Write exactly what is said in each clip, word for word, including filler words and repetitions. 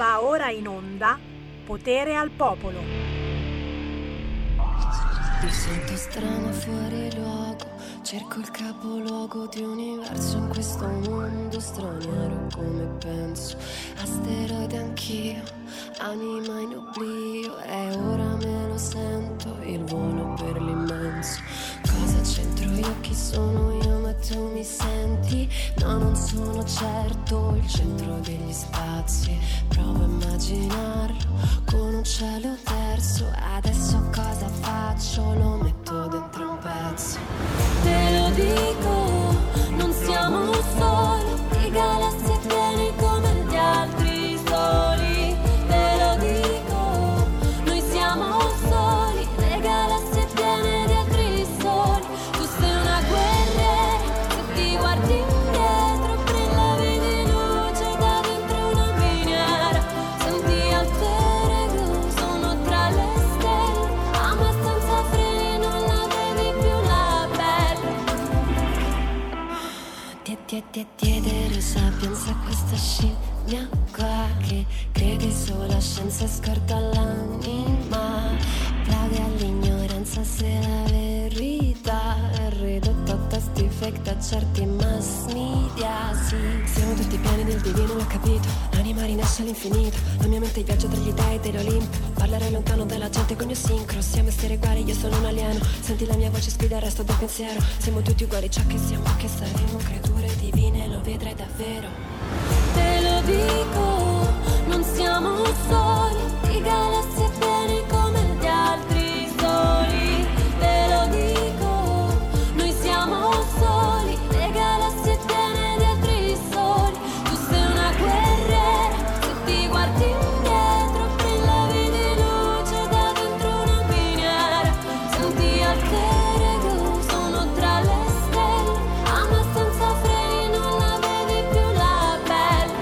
Va ora in onda Potere al popolo. Mi sento strano, fuori luogo, cerco il capoluogo di universo in questo mondo straniero, come penso, asteroide anch'io, anima in oblio, e ora me lo sento, il volo per l'immenso. Cosa c'entro io, chi sono io, ma tu mi senti? No, non sono certo il centro degli spazi. Provo a immaginarlo con un cielo terzo. Adesso cosa faccio? Lo metto dentro un pezzo. Te lo dico, non siamo soli, di galassie pieni come gli altri soli. Te lo dico, noi siamo soli, le galassie piene di altri soli. Tu sei una guerra, se ti guardi indietro brilla, vedi luce da dentro una miniera. Senti alter ego, sono tra le stelle, a me senza freni non la vedi più la pelle. Diedere sapienza questa scimmia qua che crede solo a scienza e scorda l'anima, plaga l'ignoranza se la verità è ridotta a testi fake da certi mass media. Sì, siamo tutti piani del divino, l'ho capito, l'anima rinasce all'infinito, la mia mente viaggia tra gli dei dell'Olimpo, parlare lontano dalla gente con il mio sincro, siamo esseri uguali, io sono un alieno, senti la mia voce sfida il resto del pensiero, siamo tutti uguali, ciò che siamo, che saremo, creature divine, lo vedrai davvero. Te lo dico, non siamo soli, di galassie piene come gli altri soli. Te lo dico, noi siamo soli, le galassie piene di altri soli. Tu sei una guerra, se ti guardi indietro brilla, vedi luce da dentro una miniera. Senti alter ego, sono tra le stelle, a me senza freni non la vedi più la pelle.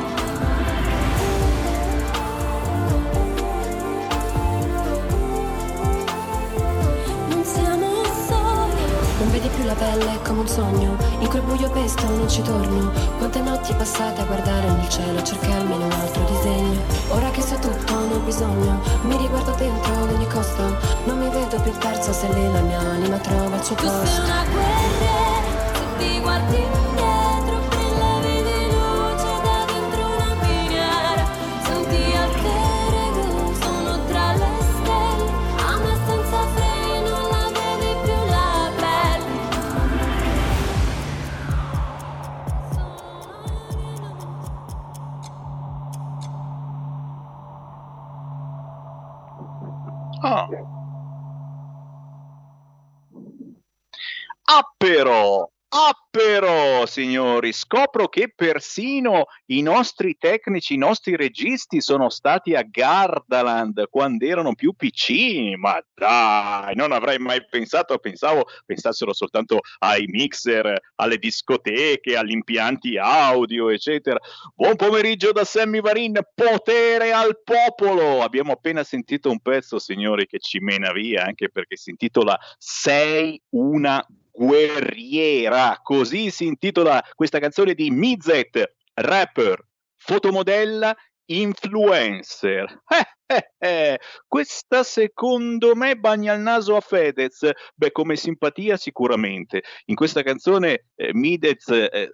Non siamo soli, non vedi più la pelle, è come un sogno, in quel buio pesto non ci torno. Quante notti passate a guardare nel cielo, cerca almeno un altro disegno. Ora che so tutto non ho bisogno, mi riguardo dentro ad ogni costo, non mi vedo più persa se lì la mia anima trova il suo posto. Tu sei una guerra, se ti guardi indietro brilla, vedi luce da dentro una miniera. Senti alter ego, sono tra le stelle, a me senza freni non la vedi più la pelle. Ah. Appero, appero, signori, scopro che persino i nostri tecnici, i nostri registi sono stati a Gardaland quando erano più piccini, ma dai, non avrei mai pensato, pensavo pensassero soltanto ai mixer, alle discoteche, agli impianti audio, eccetera. Buon pomeriggio da Sammy Varin, Potere al popolo! Abbiamo appena sentito un pezzo, signori, che ci mena via, anche perché si intitola Sei una guerriera, così si intitola questa canzone di Mizet, rapper, fotomodella, influencer. Eh, eh, eh. Questa secondo me bagna il naso a Fedez, beh, come simpatia sicuramente. In questa canzone eh, Mizet, eh,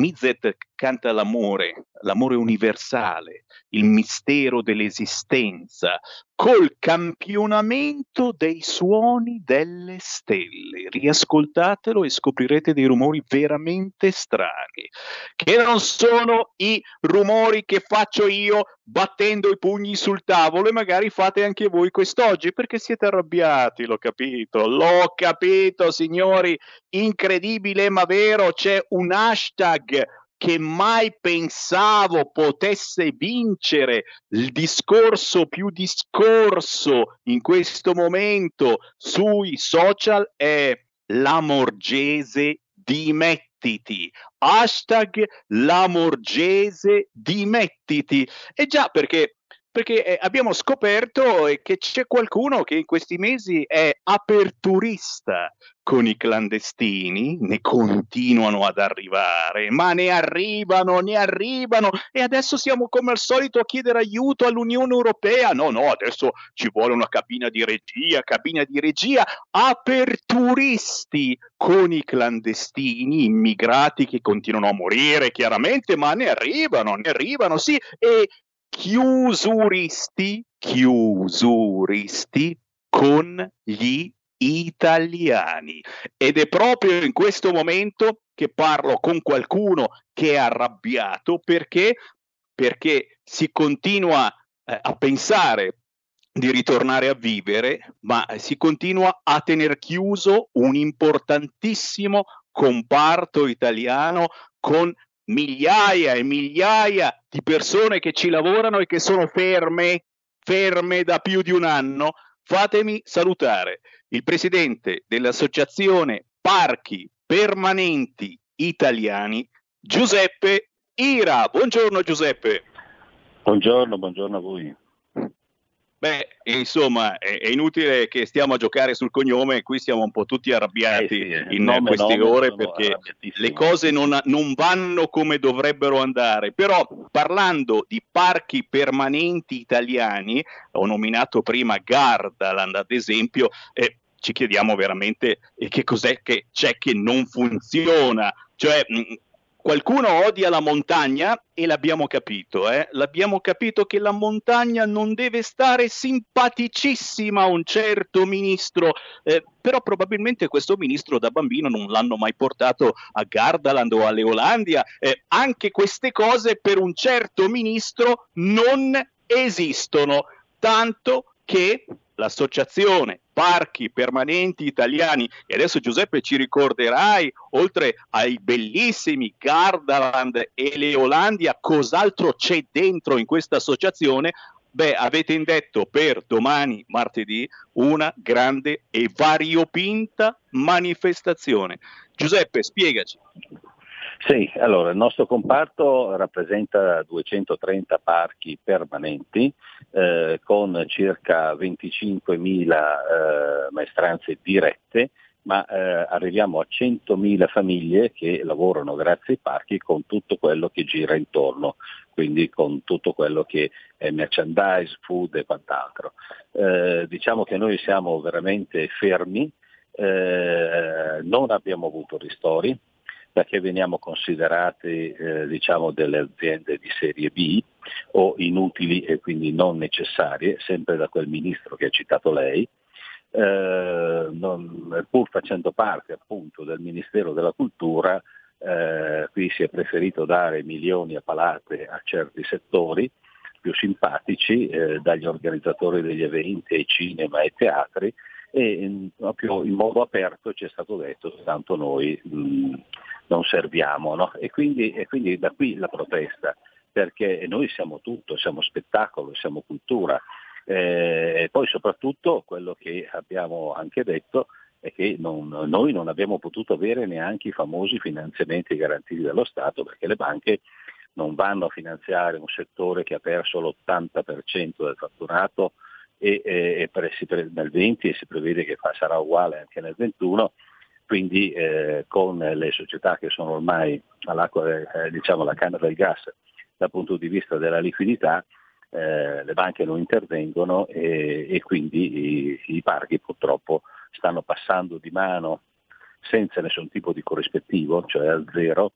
Mizet canta l'amore, l'amore universale, il mistero dell'esistenza, col campionamento dei suoni delle stelle. Riascoltatelo e scoprirete dei rumori veramente strani, che non sono i rumori che faccio io battendo i pugni sul tavolo, e magari fate anche voi quest'oggi perché siete arrabbiati, l'ho capito, l'ho capito, signori, incredibile ma vero. C'è un hashtag che mai pensavo potesse vincere il discorso più discorso in questo momento sui social, è Lamorgese dimettiti. Hashtag Lamorgese dimettiti. E già, perché perché abbiamo scoperto che c'è qualcuno che in questi mesi è aperturista con i clandestini, ne continuano ad arrivare, ma ne arrivano, ne arrivano, e adesso siamo come al solito a chiedere aiuto all'Unione Europea. No, no, adesso ci vuole una cabina di regia, cabina di regia, aperturisti con i clandestini, immigrati che continuano a morire, chiaramente, ma ne arrivano, ne arrivano, sì, e chiusuristi, chiusuristi con gli italiani. Ed è proprio in questo momento che parlo con qualcuno che è arrabbiato perché, perché si continua eh, a pensare di ritornare a vivere, ma si continua a tener chiuso un importantissimo comparto italiano con migliaia e migliaia di persone che ci lavorano e che sono ferme, ferme da più di un anno. Fatemi salutare il presidente dell'associazione Parchi Permanenti Italiani, Giuseppe Ira. Buongiorno Giuseppe. Buongiorno, buongiorno a voi. Beh, insomma, è, è inutile che stiamo a giocare sul cognome, qui siamo un po' tutti arrabbiati eh sì, in nome, queste nome, ore perché le cose non, non vanno come dovrebbero andare. Però parlando di parchi permanenti italiani, ho nominato prima Gardaland ad esempio, eh, ci chiediamo veramente eh, che cos'è che c'è che non funziona, cioè... Mh, qualcuno odia la montagna e l'abbiamo capito, eh? L'abbiamo capito che la montagna non deve stare simpaticissima a un certo ministro, eh, però probabilmente questo ministro da bambino non l'hanno mai portato a Gardaland o a Leolandia. Eh, anche queste cose per un certo ministro non esistono, tanto che l'associazione Parchi Permanenti Italiani, e adesso Giuseppe ci ricorderai, oltre ai bellissimi Gardaland e Leolandia, cos'altro c'è dentro in questa associazione? Beh, avete indetto per domani, martedì, una grande e variopinta manifestazione. Giuseppe, spiegaci. Sì, allora il nostro comparto rappresenta duecentotrenta parchi permanenti eh, con circa venticinquemila eh, maestranze dirette, ma eh, arriviamo a centomila famiglie che lavorano grazie ai parchi con tutto quello che gira intorno, quindi con tutto quello che è merchandise, food e quant'altro. Eh, diciamo che noi siamo veramente fermi, eh, non abbiamo avuto ristori, perché veniamo considerati eh, diciamo delle aziende di serie B o inutili e quindi non necessarie, sempre da quel ministro che ha citato lei, eh, non, pur facendo parte appunto del Ministero della Cultura, eh, qui si è preferito dare milioni a palate a certi settori più simpatici, eh, dagli organizzatori degli eventi ai cinema e teatri, e in, proprio in modo aperto ci è stato detto tanto noi mh, non serviamo, no? E, quindi, e quindi da qui la protesta, perché noi siamo tutto, siamo spettacolo, siamo cultura, eh, e poi soprattutto quello che abbiamo anche detto è che non, noi non abbiamo potuto avere neanche i famosi finanziamenti garantiti dallo Stato, perché le banche non vanno a finanziare un settore che ha perso l'ottanta per cento del fatturato e, e, e per, si pre, nel venti e si prevede che fa, sarà uguale anche nel ventuno. Quindi eh, con le società che sono ormai all'acqua, eh, diciamo alla canna del gas dal punto di vista della liquidità, eh, le banche non intervengono e, e quindi i, i parchi purtroppo stanno passando di mano senza nessun tipo di corrispettivo, cioè al zero,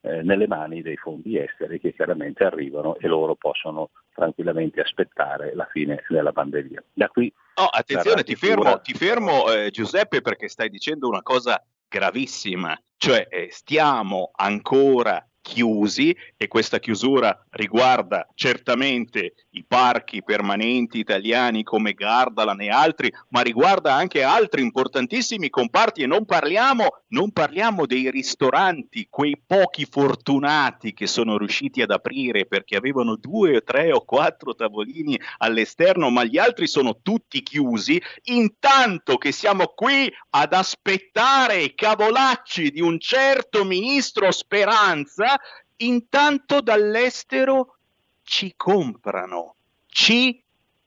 eh, nelle mani dei fondi esteri che chiaramente arrivano e loro possono tranquillamente aspettare la fine della pandemia. Da qui No, attenzione, ti fermo, ti fermo eh, Giuseppe, perché stai dicendo una cosa gravissima, cioè eh, stiamo ancora chiusi e questa chiusura riguarda certamente i parchi permanenti italiani come Gardaland e altri, ma riguarda anche altri importantissimi comparti e non parliamo, non parliamo dei ristoranti, quei pochi fortunati che sono riusciti ad aprire perché avevano due o tre o quattro tavolini all'esterno, ma gli altri sono tutti chiusi, intanto che siamo qui ad aspettare i cavolacci di un certo ministro Speranza. Intanto dall'estero ci comprano, ci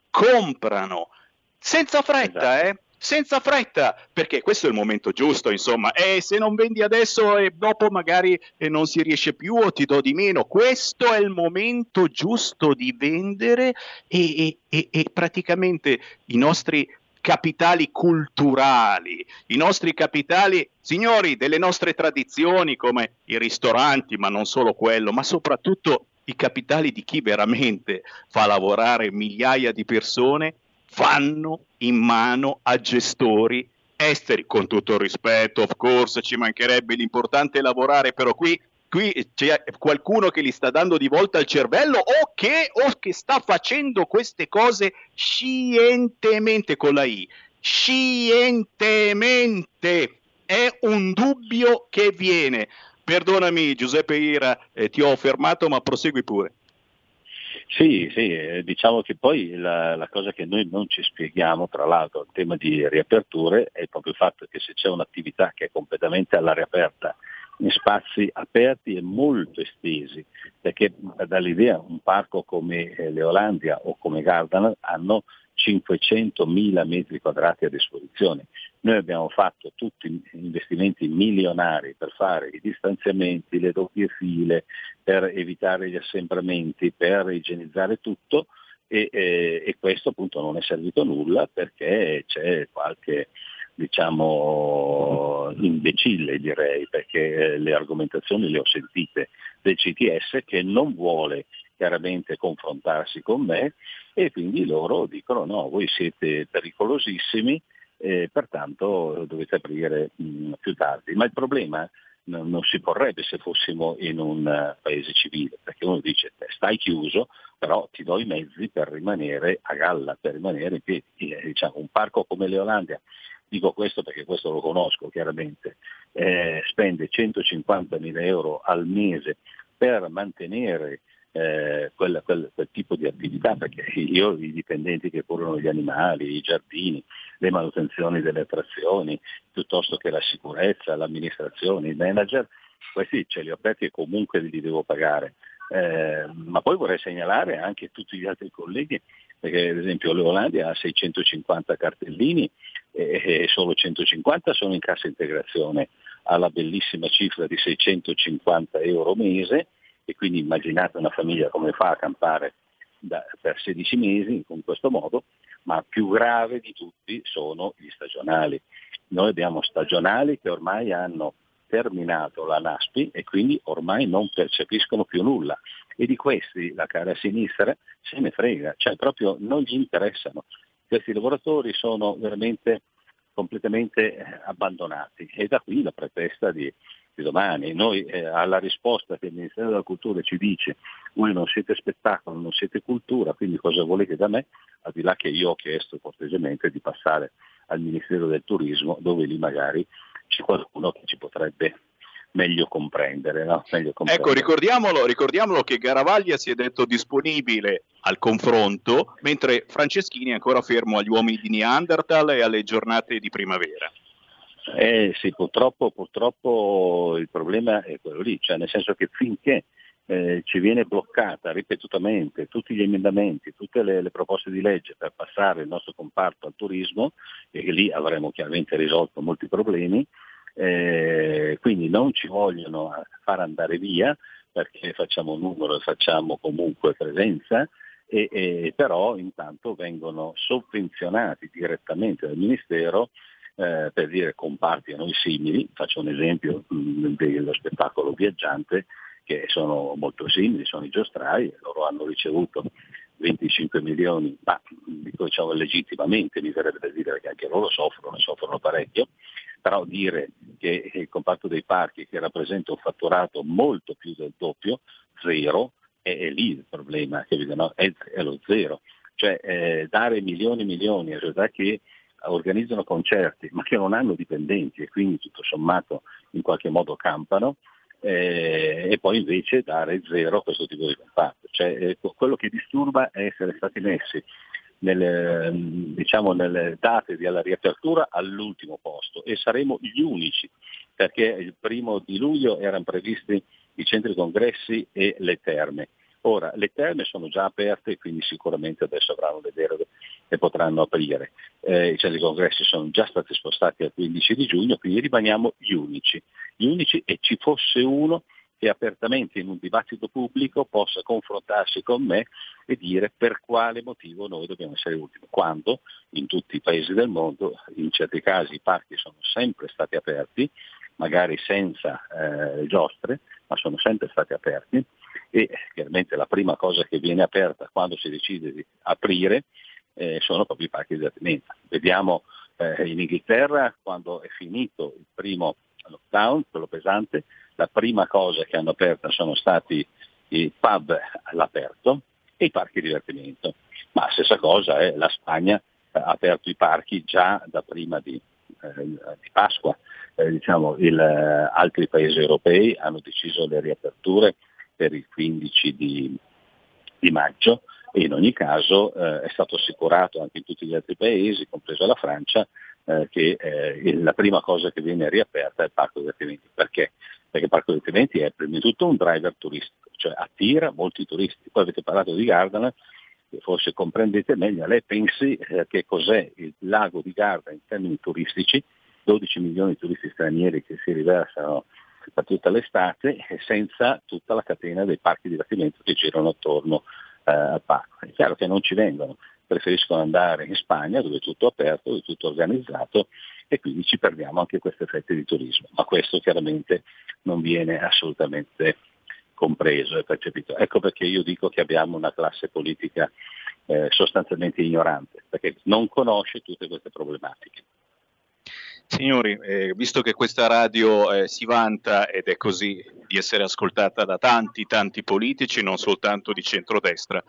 comprano. Senza fretta, esatto. eh? Senza fretta, perché questo è il momento giusto, insomma, e se non vendi adesso e dopo magari non si riesce più o ti do di meno, questo è il momento giusto di vendere e, e, e praticamente i nostri capitali culturali, i nostri capitali, signori, delle nostre tradizioni come i ristoranti, ma non solo quello, ma soprattutto i capitali di chi veramente fa lavorare migliaia di persone, vanno in mano a gestori esteri, con tutto il rispetto, of course, ci mancherebbe, l'importante è lavorare, però qui, qui c'è qualcuno che gli sta dando di volta il cervello o che, o che sta facendo queste cose scientemente, con la I, scientemente, è un dubbio che viene. Perdonami Giuseppe Ira, eh, ti ho fermato, ma prosegui pure. Sì, sì, eh, diciamo che poi la, la cosa che noi non ci spieghiamo, tra l'altro, il tema di riaperture è proprio il fatto che se c'è un'attività che è completamente all'aria aperta, in spazi aperti e molto estesi, perché dall'idea un parco come eh, Leolandia o come Gardaland hanno cinquecentomila metri quadrati a disposizione. Noi abbiamo fatto tutti investimenti milionari per fare i distanziamenti, le doppie file, per evitare gli assembramenti, per igienizzare tutto e, e, e questo appunto non è servito a nulla perché c'è qualche, diciamo, imbecille, direi, perché le argomentazioni le ho sentite del C T S che non vuole chiaramente confrontarsi con me e quindi loro dicono no, voi siete pericolosissimi, Eh, pertanto dovete aprire mh, più tardi, ma il problema non, non si porrebbe se fossimo in un uh, paese civile, perché uno dice stai chiuso però ti do i mezzi per rimanere a galla, per rimanere in piedi, eh, diciamo, un parco come Leolandia, dico questo perché questo lo conosco chiaramente, eh, spende centocinquantamila euro al mese per mantenere Eh, quel, quel, quel tipo di attività, perché io i dipendenti che curano gli animali, i giardini, le manutenzioni delle attrazioni, piuttosto che la sicurezza, l'amministrazione, i manager, questi ce li ho aperti e comunque li devo pagare. Eh, ma poi vorrei segnalare anche tutti gli altri colleghi, perché ad esempio Leolandia ha seicentocinquanta cartellini e, e solo centocinquanta sono in cassa integrazione, alla bellissima cifra di seicentocinquanta euro mese. E quindi immaginate una famiglia come fa a campare da, per sedici mesi in questo modo, ma più grave di tutti sono gli stagionali. Noi abbiamo stagionali che ormai hanno terminato la NASPI e quindi ormai non percepiscono più nulla e di questi la cara sinistra se ne frega, cioè proprio non gli interessano. Questi lavoratori sono veramente completamente abbandonati e da qui la pretesta di di domani. Noi eh, alla risposta che il Ministero della Cultura ci dice voi non siete spettacolo, non siete cultura, quindi cosa volete da me? Al di là che io ho chiesto cortesemente di passare al Ministero del Turismo, dove lì magari c'è qualcuno che ci potrebbe meglio comprendere, no? Meglio comprendere. Ecco, ricordiamolo, ricordiamolo che Garavaglia si è detto disponibile al confronto, mentre Franceschini è ancora fermo agli uomini di Neanderthal e alle giornate di primavera. Eh sì, purtroppo, purtroppo il problema è quello lì, cioè nel senso che finché eh, ci viene bloccata ripetutamente tutti gli emendamenti, tutte le, le proposte di legge per passare il nostro comparto al turismo, e che lì avremo chiaramente risolto molti problemi, eh, quindi non ci vogliono far andare via perché facciamo numero e facciamo comunque presenza, e, e, però intanto vengono sovvenzionati direttamente dal Ministero. Eh, per dire comparti a noi simili, faccio un esempio mh, dello spettacolo viaggiante che sono molto simili, sono i giostrai, loro hanno ricevuto venticinque milioni, ma dico, diciamo legittimamente, mi verrebbe da dire, perché anche loro soffrono, soffrono parecchio, però dire che il comparto dei parchi, che rappresenta un fatturato molto più del doppio, zero, è, è lì il problema, capito? No? È, è lo zero, cioè eh, dare milioni e milioni a società che organizzano concerti ma che non hanno dipendenti e quindi tutto sommato in qualche modo campano, eh, e poi invece dare zero a questo tipo di comparto, cioè eh, quello che disturba è essere stati messi nelle, diciamo, nelle date della riapertura all'ultimo posto, e saremo gli unici, perché il primo di luglio erano previsti i centri congressi e le terme, Ora, le terme sono già aperte, quindi sicuramente adesso avranno le deroghe e potranno aprire. Eh, cioè, I congressi sono già stati spostati al quindici di giugno, quindi rimaniamo gli unici. Gli unici, e ci fosse uno che apertamente in un dibattito pubblico possa confrontarsi con me e dire per quale motivo noi dobbiamo essere ultimi, quando in tutti i paesi del mondo, in certi casi, i parchi sono sempre stati aperti, magari senza eh, giostre, ma sono sempre stati aperti, e chiaramente la prima cosa che viene aperta quando si decide di aprire eh, sono proprio i parchi di trattenimento. Vediamo eh, in Inghilterra, quando è finito il primo lockdown, quello pesante, la prima cosa che hanno aperta sono stati i pub all'aperto e i parchi di divertimento. Ma la stessa cosa è eh, la Spagna ha aperto i parchi già da prima di, eh, di Pasqua. Eh, diciamo, il, eh, altri paesi europei hanno deciso le riaperture per il quindici di maggio, e in ogni caso eh, è stato assicurato anche in tutti gli altri paesi, compresa la Francia, eh, che eh, la prima cosa che viene riaperta è il parco divertimenti. Perché? Perché il parco divertimenti è prima di tutto un driver turistico, cioè attira molti turisti. Poi avete parlato di Gardaland, forse comprendete meglio, a lei pensi eh, che cos'è il lago di Garda in termini turistici, dodici milioni di turisti stranieri che si riversano per tutta l'estate, senza tutta la catena dei parchi di divertimento che girano attorno eh, al parco. È chiaro che non ci vengono, preferiscono andare in Spagna dove è tutto aperto, dove è tutto organizzato, e quindi ci perdiamo anche queste fette di turismo, ma questo chiaramente non viene assolutamente compreso e percepito. Ecco perché io dico che abbiamo una classe politica eh, sostanzialmente ignorante, perché non conosce tutte queste problematiche. Signori, eh, visto che questa radio eh, si vanta, ed è così, di essere ascoltata da tanti, tanti politici, non soltanto di centrodestra,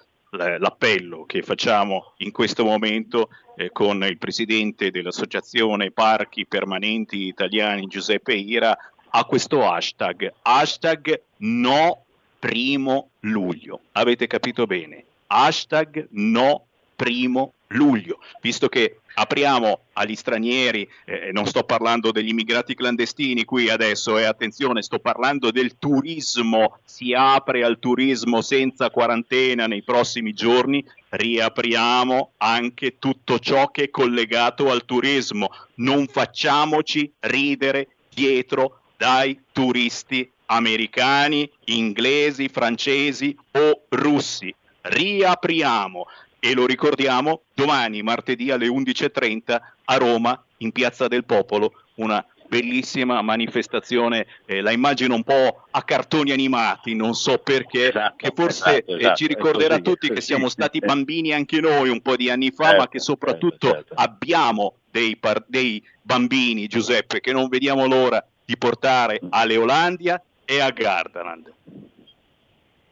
l'appello che facciamo in questo momento eh, con il presidente dell'Associazione Parchi Permanenti Italiani, Giuseppe Ira, a questo hashtag, hashtag no primo luglio. Avete capito bene, hashtag no primo luglio, visto che apriamo agli stranieri, eh, non sto parlando degli immigrati clandestini qui adesso, e eh, attenzione, sto parlando del turismo, si apre al turismo senza quarantena nei prossimi giorni, riapriamo anche tutto ciò che è collegato al turismo, non facciamoci ridere dietro dai turisti americani, inglesi, francesi o russi, riapriamo. E lo ricordiamo domani, martedì alle undici e trenta a Roma, in Piazza del Popolo, una bellissima manifestazione, eh, la immagino un po' a cartoni animati, non so perché, esatto, che forse esatto, esatto, eh, ci ricorderà così, tutti così, che siamo stati bambini anche noi un po' di anni fa, certo, ma che soprattutto certo, certo. abbiamo dei, par- dei bambini, Giuseppe, che non vediamo l'ora di portare a Leolandia e a Gardaland.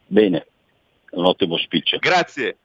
Bene, un ottimo spiccio. Grazie.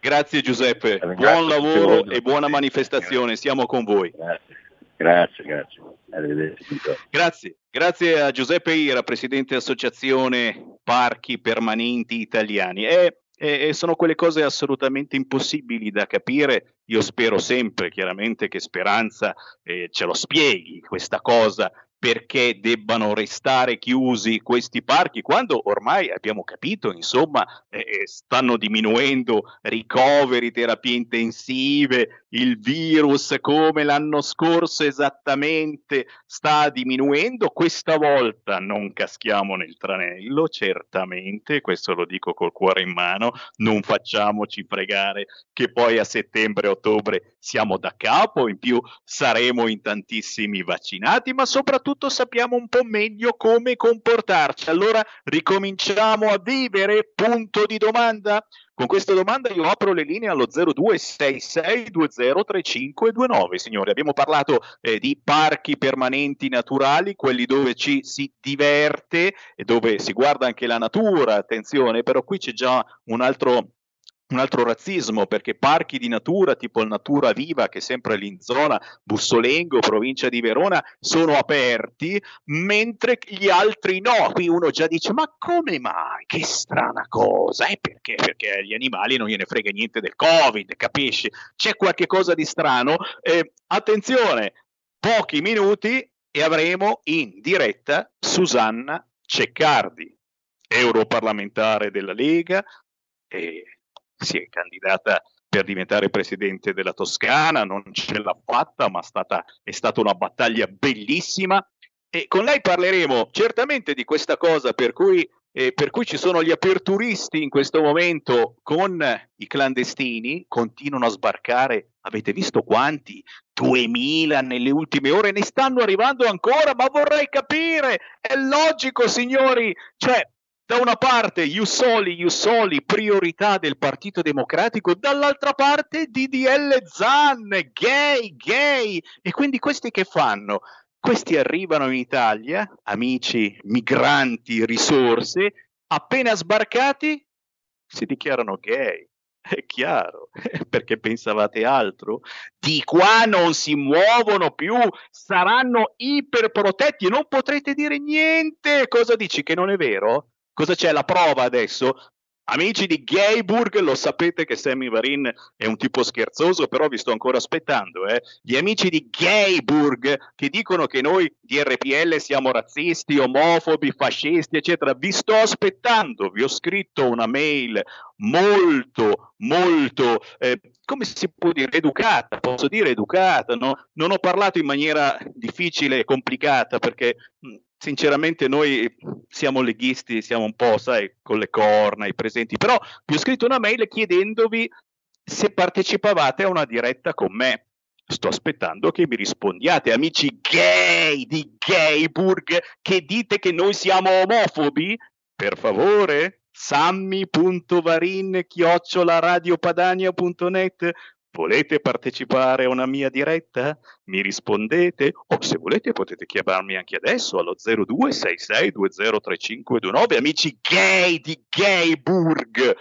Grazie Giuseppe, buon lavoro e buona manifestazione, siamo con voi. Grazie, grazie, grazie. Arrivederci. Grazie, grazie a Giuseppe Ira, presidente Associazione Parchi Permanenti Italiani. E, e, e sono quelle cose assolutamente impossibili da capire. Io spero sempre, chiaramente, che Speranza eh, ce lo spieghi questa cosa, perché debbano restare chiusi questi parchi quando ormai abbiamo capito, insomma, eh, stanno diminuendo ricoveri, terapie intensive, il virus come l'anno scorso esattamente sta diminuendo, questa volta non caschiamo nel tranello, certamente, questo lo dico col cuore in mano, non facciamoci fregare che poi a settembre, ottobre siamo da capo, in più saremo in tantissimi vaccinati, ma soprattutto tutto sappiamo un po' meglio come comportarci. Allora ricominciamo a vivere? Punto di domanda. Con questa domanda io apro le linee allo zero due sei sei due zero tre cinque due nove. Signori, abbiamo parlato eh, di parchi permanenti naturali, quelli dove ci si diverte e dove si guarda anche la natura, attenzione, però qui c'è già un altro Un altro razzismo, perché parchi di natura tipo il Natura Viva, che è sempre lì in zona Bussolengo, provincia di Verona, sono aperti, mentre gli altri no. Qui uno già dice, ma come mai? Che strana cosa, eh? Perché? Perché agli animali non gliene frega niente del Covid, capisci? C'è qualche cosa di strano. Eh, attenzione, pochi minuti e avremo in diretta Susanna Ceccardi. europarlamentare della Lega, e si è candidata per diventare presidente della Toscana, non ce l'ha fatta, ma è stata, è stata una battaglia bellissima, e con lei parleremo certamente di questa cosa per cui, eh, per cui ci sono gli aperturisti in questo momento con i clandestini, continuano a sbarcare, avete visto quanti? duemila nelle ultime ore, ne stanno arrivando ancora, ma vorrei capire, è logico signori, cioè da una parte Jussoli, Jussoli, priorità del Partito Democratico, dall'altra parte D D L Zan, gay, gay. E quindi questi che fanno? Questi arrivano in Italia, amici, migranti, risorse, appena sbarcati si dichiarano gay. È chiaro, perché pensavate altro? Di qua non si muovono più, saranno iperprotetti e non potrete dire niente. Cosa dici che non è vero? Cosa c'è la prova adesso? Amici di Gayburg, lo sapete che Sammy Varin è un tipo scherzoso, però vi sto ancora aspettando. Eh? Gli amici di Gayburg che dicono che noi di R P L siamo razzisti, omofobi, fascisti, eccetera. Vi sto aspettando, vi ho scritto una mail molto, molto, eh, come si può dire, educata, posso dire educata, no? Non ho parlato in maniera difficile e complicata perché... Mh, sinceramente noi siamo leghisti, siamo un po', sai, con le corna, i presenti, però vi ho scritto una mail chiedendovi se partecipavate a una diretta con me. Sto aspettando che mi rispondiate, amici gay di Gayburg, che dite che noi siamo omofobi, per favore, sammy punto varin chiocciola radiopadania punto net. Volete partecipare a una mia diretta? Mi rispondete? O se volete potete chiamarmi anche adesso allo zero due sei sei due zero tre cinque due nove, amici gay di Gayburg.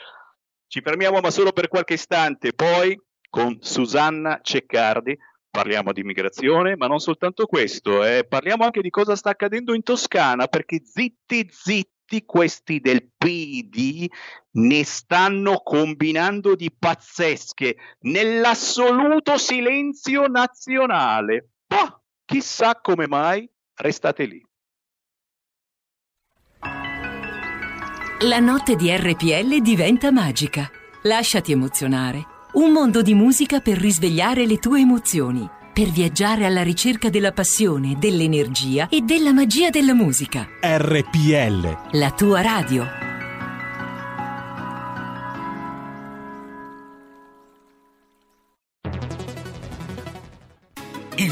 Ci fermiamo ma solo per qualche istante, poi con Susanna Ceccardi parliamo di immigrazione, ma non soltanto questo, eh, parliamo anche di cosa sta accadendo in Toscana, perché zitti zitti questi del P D ne stanno combinando di pazzesche nell'assoluto silenzio nazionale. Bah, chissà come mai, restate lì. La notte di R P L diventa magica. Lasciati emozionare. Un mondo di musica per risvegliare le tue emozioni, per viaggiare alla ricerca della passione, dell'energia e della magia della musica. R P L, la tua radio. Il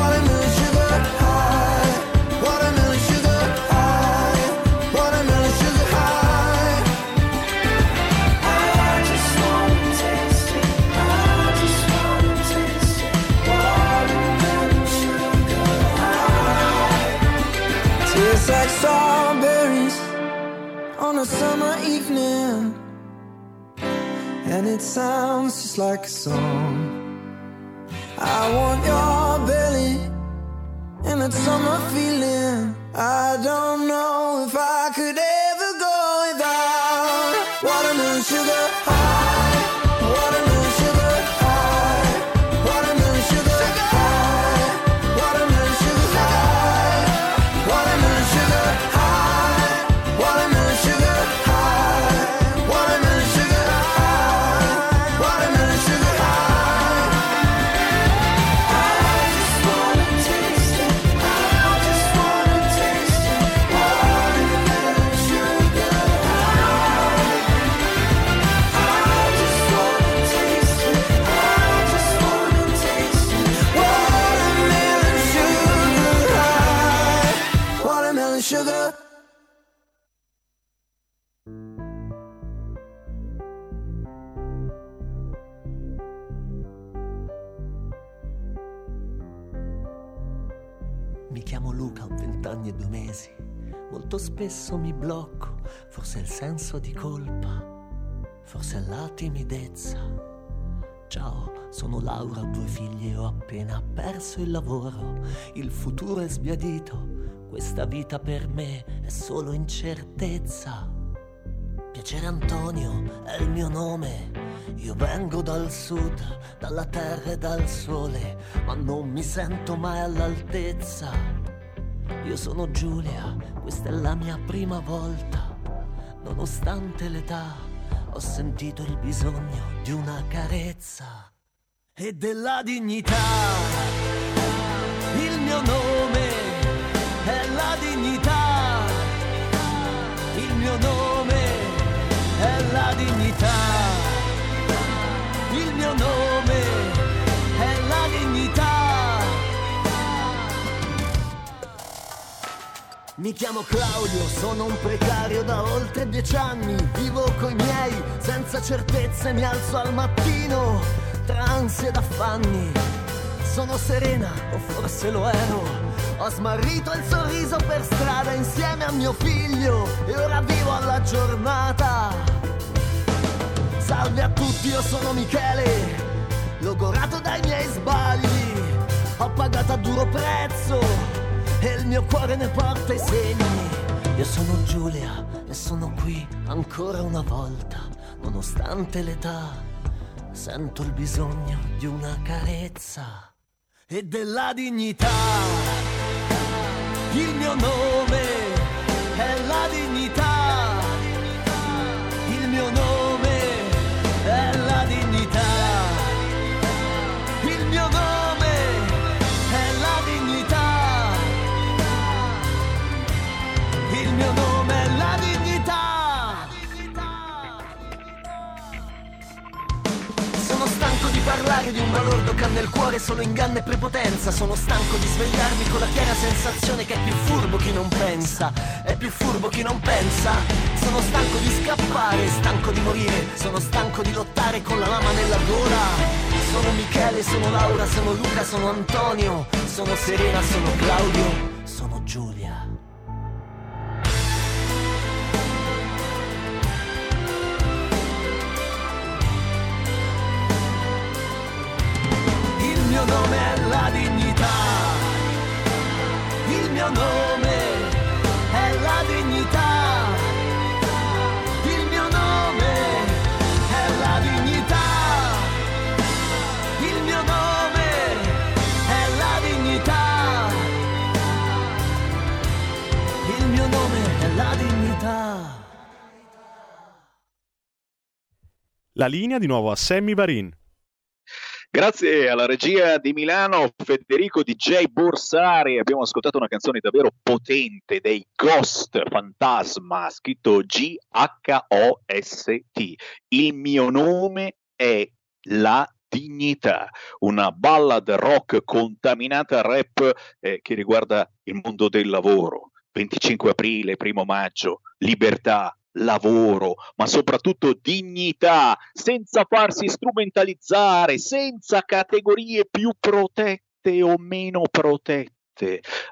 high, watermelon sugar high. I just wanna taste it. I just wanna taste it. Watermelon sugar high. Tastes like strawberries on a summer evening, and it sounds just like a song. I want your belly and that summer feeling. I don't know if I could ever go without. Watermelon sugar high, watermelon sugar high, watermelon sugar high, watermelon sugar high, watermelon sugar high, watermelon sugar high, watermelon sugar high, watermelon sugar high. I just wanna taste it. I just wanna taste it. Watermelon sugar high. I just wanna taste it. I just wanna taste it. Watermelon sugar high. Watermelon sugar. Mi chiamo Luca, ho vent'anni e due mesi. Molto spesso mi blocco, forse è il senso di colpa, forse è la timidezza. Ciao, sono Laura, ho due figli e ho appena perso il lavoro. Il futuro è sbiadito, questa vita per me è solo incertezza. Piacere Antonio è il mio nome. Io vengo dal sud, dalla terra e dal sole, ma non mi sento mai all'altezza. Io sono Giulia, questa è la mia prima volta. Nonostante l'età, ho sentito il bisogno di una carezza e della dignità. Il mio nome è la dignità. Il mio nome è la dignità. Il mio nome è la dignità. Mi chiamo Claudio, sono un precario da oltre dieci anni. Vivo coi miei, senza certezze mi alzo al mattino, tra ansie ed affanni. Sono serena, o forse lo ero. Ho smarrito il sorriso per strada insieme a mio figlio, e ora vivo alla giornata. Salve a tutti, io sono Michele, logorato dai miei sbagli. Ho pagato a duro prezzo e il mio cuore ne porta i segni. Io sono Giulia e sono qui ancora una volta. Nonostante l'età, sento il bisogno di una carezza e della dignità. Il mio nome è la dignità. Il mio nome è la dignità. Il mio nome è la dignità. Il mio nome è la dignità. Sono stanco di parlare di un balordo cattivo. nel cuore solo inganno e prepotenza. Sono stanco di svegliarmi con la chiara sensazione che è più furbo chi non pensa, è più furbo chi non pensa. Sono stanco di scappare, stanco di morire, sono stanco di lottare con la lama nella gola. Sono Michele, sono Laura, sono Luca, sono Antonio, sono Serena, sono Claudio, sono Giulia. Il mio nome è la dignità, il mio nome è la dignità, il mio nome è la dignità, il mio nome è la dignità, il mio nome è la dignità. La linea di nuovo a Sammy Varin. Grazie alla regia di Milano, Federico D J Borsari. Abbiamo ascoltato una canzone davvero potente dei Ghost, Fantasma, scritto G H O S T. Il mio nome è la dignità, una ballad rock contaminata rap eh, che riguarda il mondo del lavoro. venticinque aprile, primo maggio, libertà, lavoro, ma soprattutto dignità, senza farsi strumentalizzare, senza categorie più protette o meno protette.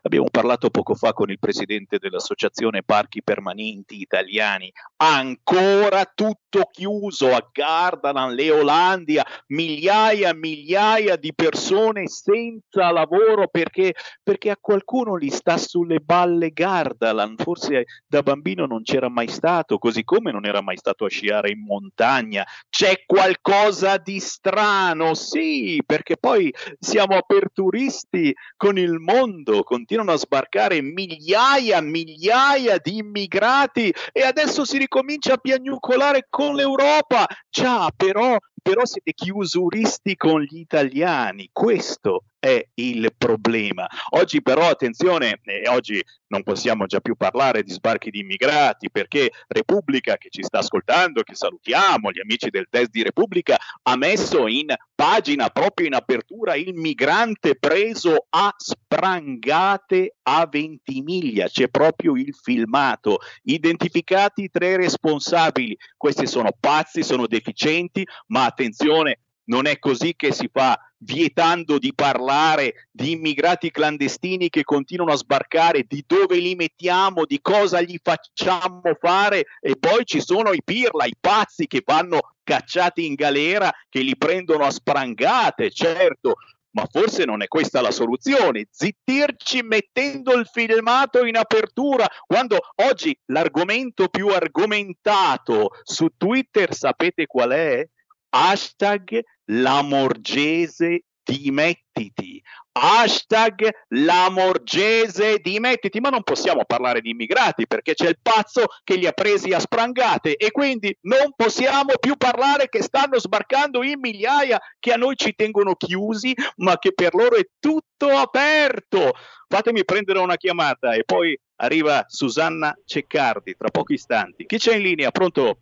Abbiamo parlato poco fa con il presidente dell'associazione Parchi Permanenti Italiani, ancora tutto chiuso a Gardaland, Leolandia, migliaia e migliaia di persone senza lavoro perché, perché a qualcuno gli sta sulle balle Gardaland, forse da bambino non c'era mai stato, così come non era mai stato a sciare in montagna. C'è qualcosa di strano, sì, perché poi siamo aperturisti con il mondo, continuano a sbarcare migliaia, migliaia di immigrati e adesso si ricomincia a piagnucolare con l'Europa. Già, però, però siete chiusuristi con gli italiani, questo è il problema. Oggi però, attenzione, eh, oggi non possiamo già più parlare di sbarchi di immigrati perché Repubblica, che ci sta ascoltando, che salutiamo, gli amici del test di Repubblica, ha messo in pagina, proprio in apertura, il migrante preso a sprangate a Ventimiglia. C'è proprio il filmato. Identificati i tre responsabili. Questi sono pazzi, sono deficienti, ma attenzione, non è così che si fa, vietando di parlare di immigrati clandestini che continuano a sbarcare, di dove li mettiamo, di cosa gli facciamo fare, e poi ci sono i pirla, i pazzi che vanno cacciati in galera, che li prendono a sprangate, certo. Ma forse non è questa la soluzione, zittirci mettendo il filmato in apertura, quando oggi l'argomento più argomentato su Twitter, sapete qual è? Hashtag Lamorgese dimettiti, hashtag Lamorgese dimettiti. Ma non possiamo parlare di immigrati perché c'è il pazzo che li ha presi a sprangate e quindi non possiamo più parlare che stanno sbarcando in migliaia, che a noi ci tengono chiusi ma che per loro è tutto aperto. Fatemi prendere una chiamata e poi arriva Susanna Ceccardi tra pochi istanti. Chi c'è in linea? Pronto?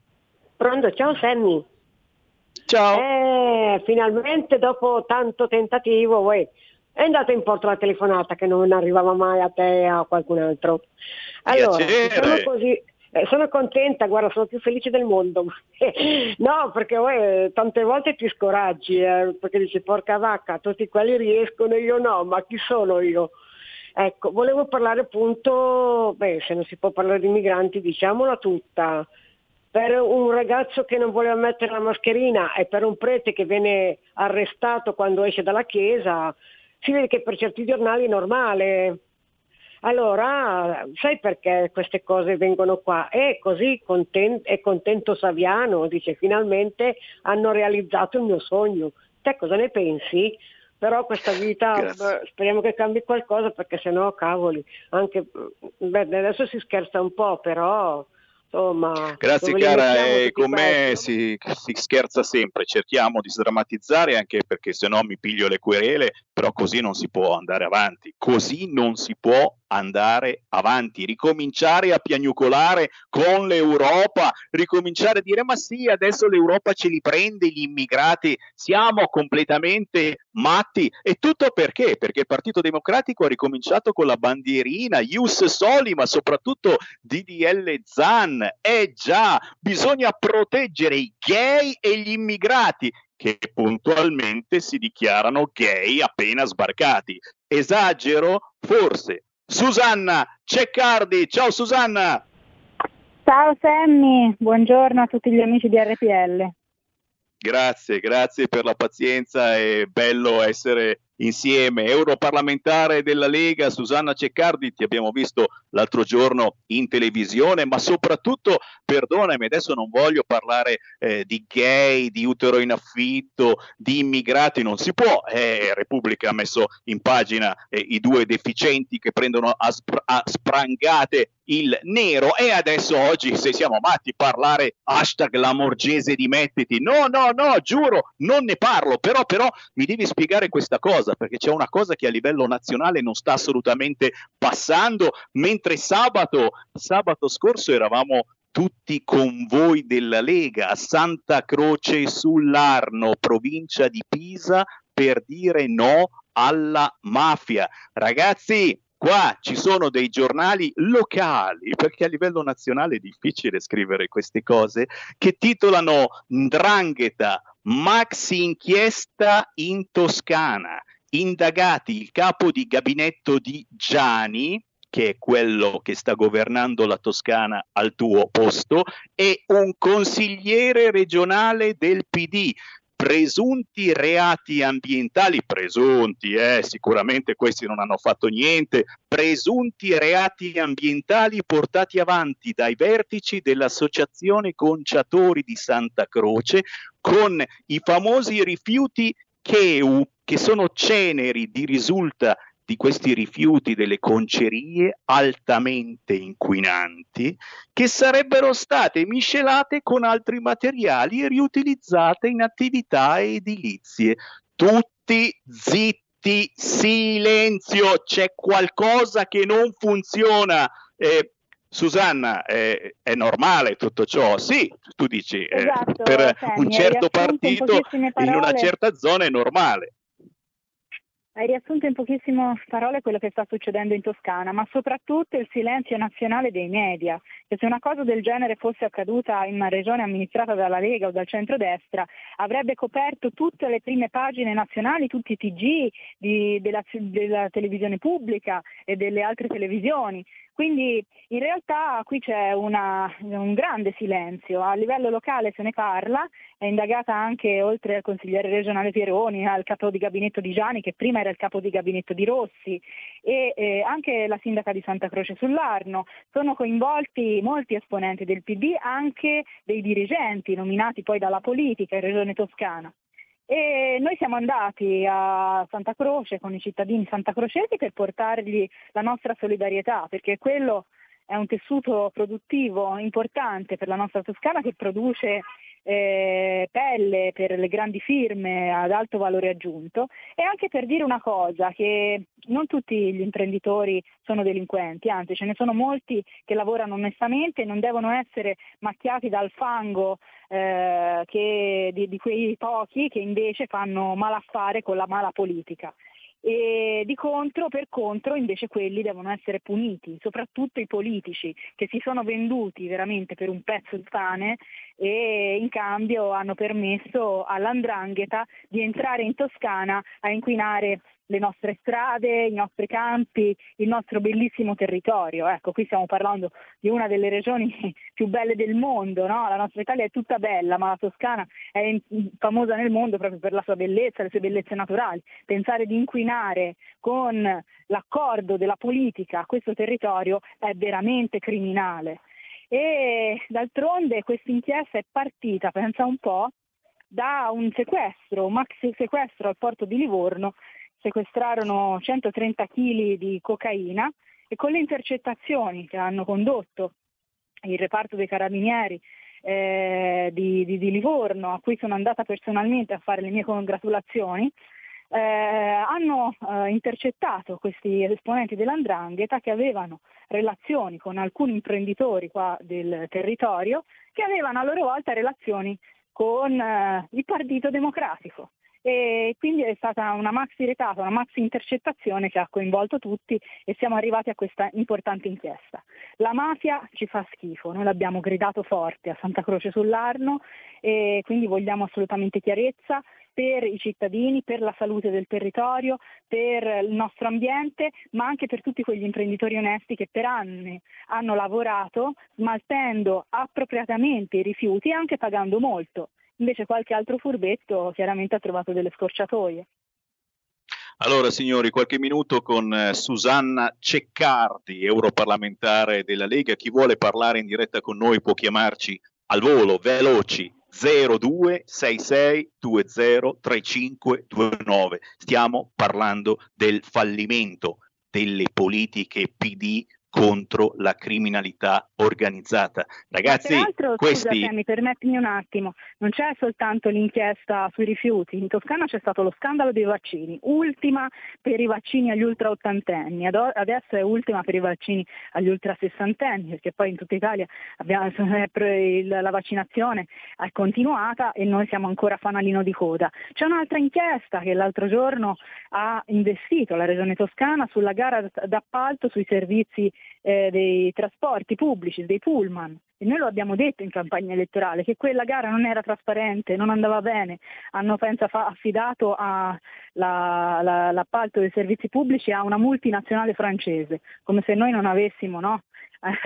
Pronto, ciao Sammy. Ciao. Eh, finalmente dopo tanto tentativo, uè, è andata in porto la telefonata che non arrivava mai a te o a qualcun altro. Allora, sono, così, eh, sono contenta, guarda, sono più felice del mondo. No, perché uè, tante volte ti scoraggi, eh, perché dici porca vacca, tutti quelli riescono, io no, ma chi sono io? Ecco, volevo parlare appunto, beh, se non si può parlare di migranti, diciamola tutta. Per un ragazzo che non voleva mettere la mascherina e per un prete che viene arrestato quando esce dalla chiesa, si vede che per certi giornali è normale. Allora, sai perché queste cose vengono qua? E così contento, è contento Saviano, dice finalmente hanno realizzato il mio sogno. Te cosa ne pensi? Però questa vita, beh, speriamo che cambi qualcosa perché sennò cavoli, anche beh, adesso si scherza un po', però... Insomma, grazie cara, eh, con me si, si scherza sempre, cerchiamo di sdrammatizzare anche perché se no mi piglio le querele, però così non si può andare avanti, così non si può andare avanti, ricominciare a piagnucolare con l'Europa, ricominciare a dire ma sì, adesso l'Europa ce li prende gli immigrati, siamo completamente matti. E tutto perché? Perché il Partito Democratico ha ricominciato con la bandierina Ius Soli, ma soprattutto D D L Zan. Eh già, bisogna proteggere i gay e gli immigrati che puntualmente si dichiarano gay appena sbarcati. Esagero? Forse. Susanna Ceccardi, ciao Susanna! Ciao Sammy, buongiorno a tutti gli amici di R P L. Grazie, grazie per la pazienza, è bello essere insieme. Europarlamentare della Lega, Susanna Ceccardi, ti abbiamo visto l'altro giorno in televisione, ma soprattutto, perdonami, adesso non voglio parlare eh, di gay, di utero in affitto, di immigrati, non si può. Eh, Repubblica ha messo in pagina eh, i due deficienti che prendono a, spr- a sprangate il nero, e adesso oggi, se siamo matti, parlare hashtag Lamorgese dimettiti. No, no, no, giuro, non ne parlo, però, però mi devi spiegare questa cosa, perché c'è una cosa che a livello nazionale non sta assolutamente passando, mentre sabato, sabato scorso eravamo tutti con voi della Lega a Santa Croce sull'Arno, provincia di Pisa, per dire no alla mafia. Ragazzi, qua ci sono dei giornali locali, perché a livello nazionale è difficile scrivere queste cose, che titolano Ndrangheta, maxi inchiesta in Toscana, indagati il capo di gabinetto di Giani, che è quello che sta governando la Toscana al tuo posto, e un consigliere regionale del P D. Presunti reati ambientali, presunti, eh, sicuramente questi non hanno fatto niente, presunti reati ambientali portati avanti dai vertici dell'Associazione Conciatori di Santa Croce con i famosi rifiuti Cheu, che sono ceneri di risulta di questi rifiuti delle concerie altamente inquinanti, che sarebbero state miscelate con altri materiali e riutilizzate in attività edilizie. Tutti zitti, silenzio, c'è qualcosa che non funziona. Eh, Susanna, eh, è normale tutto ciò? Sì, tu dici, eh, esatto, per Sammy, un certo partito un in una certa zona è normale. Hai riassunto in pochissime parole quello che sta succedendo in Toscana, ma soprattutto il silenzio nazionale dei media. Che se una cosa del genere fosse accaduta in una regione amministrata dalla Lega o dal centrodestra, avrebbe coperto tutte le prime pagine nazionali, tutti i T G di, della, della televisione pubblica e delle altre televisioni. Quindi in realtà qui c'è una, un grande silenzio, a livello locale se ne parla, è indagata anche, oltre al consigliere regionale Pieroni, al capo di gabinetto di Giani, che prima era il capo di gabinetto di Rossi, e eh, anche la sindaca di Santa Croce sull'Arno. Sono coinvolti molti esponenti del P D, anche dei dirigenti nominati poi dalla politica in regione toscana. E noi siamo andati a Santa Croce con i cittadini santacrocesi per portargli la nostra solidarietà, perché quello è un tessuto produttivo importante per la nostra Toscana, che produce eh, pelle per le grandi firme ad alto valore aggiunto, e anche per dire una cosa, che non tutti gli imprenditori sono delinquenti, anzi ce ne sono molti che lavorano onestamente e non devono essere macchiati dal fango eh, che, di, di quei pochi che invece fanno malaffare con la mala politica. E di contro, per contro, invece quelli devono essere puniti, soprattutto i politici che si sono venduti veramente per un pezzo di pane e in cambio hanno permesso all'Ndrangheta di entrare in Toscana a inquinare le nostre strade, i nostri campi, il nostro bellissimo territorio. Ecco, qui stiamo parlando di una delle regioni più belle del mondo, no? La nostra Italia è tutta bella, ma la Toscana è famosa nel mondo proprio per la sua bellezza, le sue bellezze naturali. Pensare di inquinare con l'accordo della politica questo territorio è veramente criminale. E d'altronde questa inchiesta è partita, pensa un po', da un sequestro, un maxi sequestro al porto di Livorno. Sequestrarono centotrenta chilogrammi di cocaina e con le intercettazioni che hanno condotto il reparto dei carabinieri eh, di, di, di Livorno, a cui sono andata personalmente a fare le mie congratulazioni, eh, hanno eh, intercettato questi esponenti dell'Ndrangheta che avevano relazioni con alcuni imprenditori qua del territorio, che avevano a loro volta relazioni con eh, il Partito Democratico. E quindi è stata una maxi retata, una maxi intercettazione che ha coinvolto tutti e siamo arrivati a questa importante inchiesta. La mafia ci fa schifo, noi l'abbiamo gridato forte a Santa Croce sull'Arno e quindi vogliamo assolutamente chiarezza per i cittadini, per la salute del territorio, per il nostro ambiente, ma anche per tutti quegli imprenditori onesti che per anni hanno lavorato smaltendo appropriatamente i rifiuti e anche pagando molto. Invece qualche altro furbetto chiaramente ha trovato delle scorciatoie. Allora signori, qualche minuto con Susanna Ceccardi, europarlamentare della Lega. Chi vuole parlare in diretta con noi può chiamarci al volo, veloci, zero due sei sei due zero tre cinque due nove. Stiamo parlando del fallimento delle politiche P D contro la criminalità organizzata. Ragazzi, peraltro, questi... scusa, mi permettimi un attimo, non c'è soltanto l'inchiesta sui rifiuti, in Toscana c'è stato lo scandalo dei vaccini, ultima per i vaccini agli ultra ottantenni, adesso è ultima per i vaccini agli ultra sessantenni, perché poi in tutta Italia abbiamo sempre il, la vaccinazione è continuata e noi siamo ancora fanalino di coda. C'è un'altra inchiesta che l'altro giorno ha investito la Regione Toscana sulla gara d'appalto sui servizi Eh, dei trasporti pubblici, dei pullman, e noi lo abbiamo detto in campagna elettorale che quella gara non era trasparente, non andava bene, hanno pensa, fa, affidato a la, la, l'appalto dei servizi pubblici a una multinazionale francese, come se noi non avessimo, no,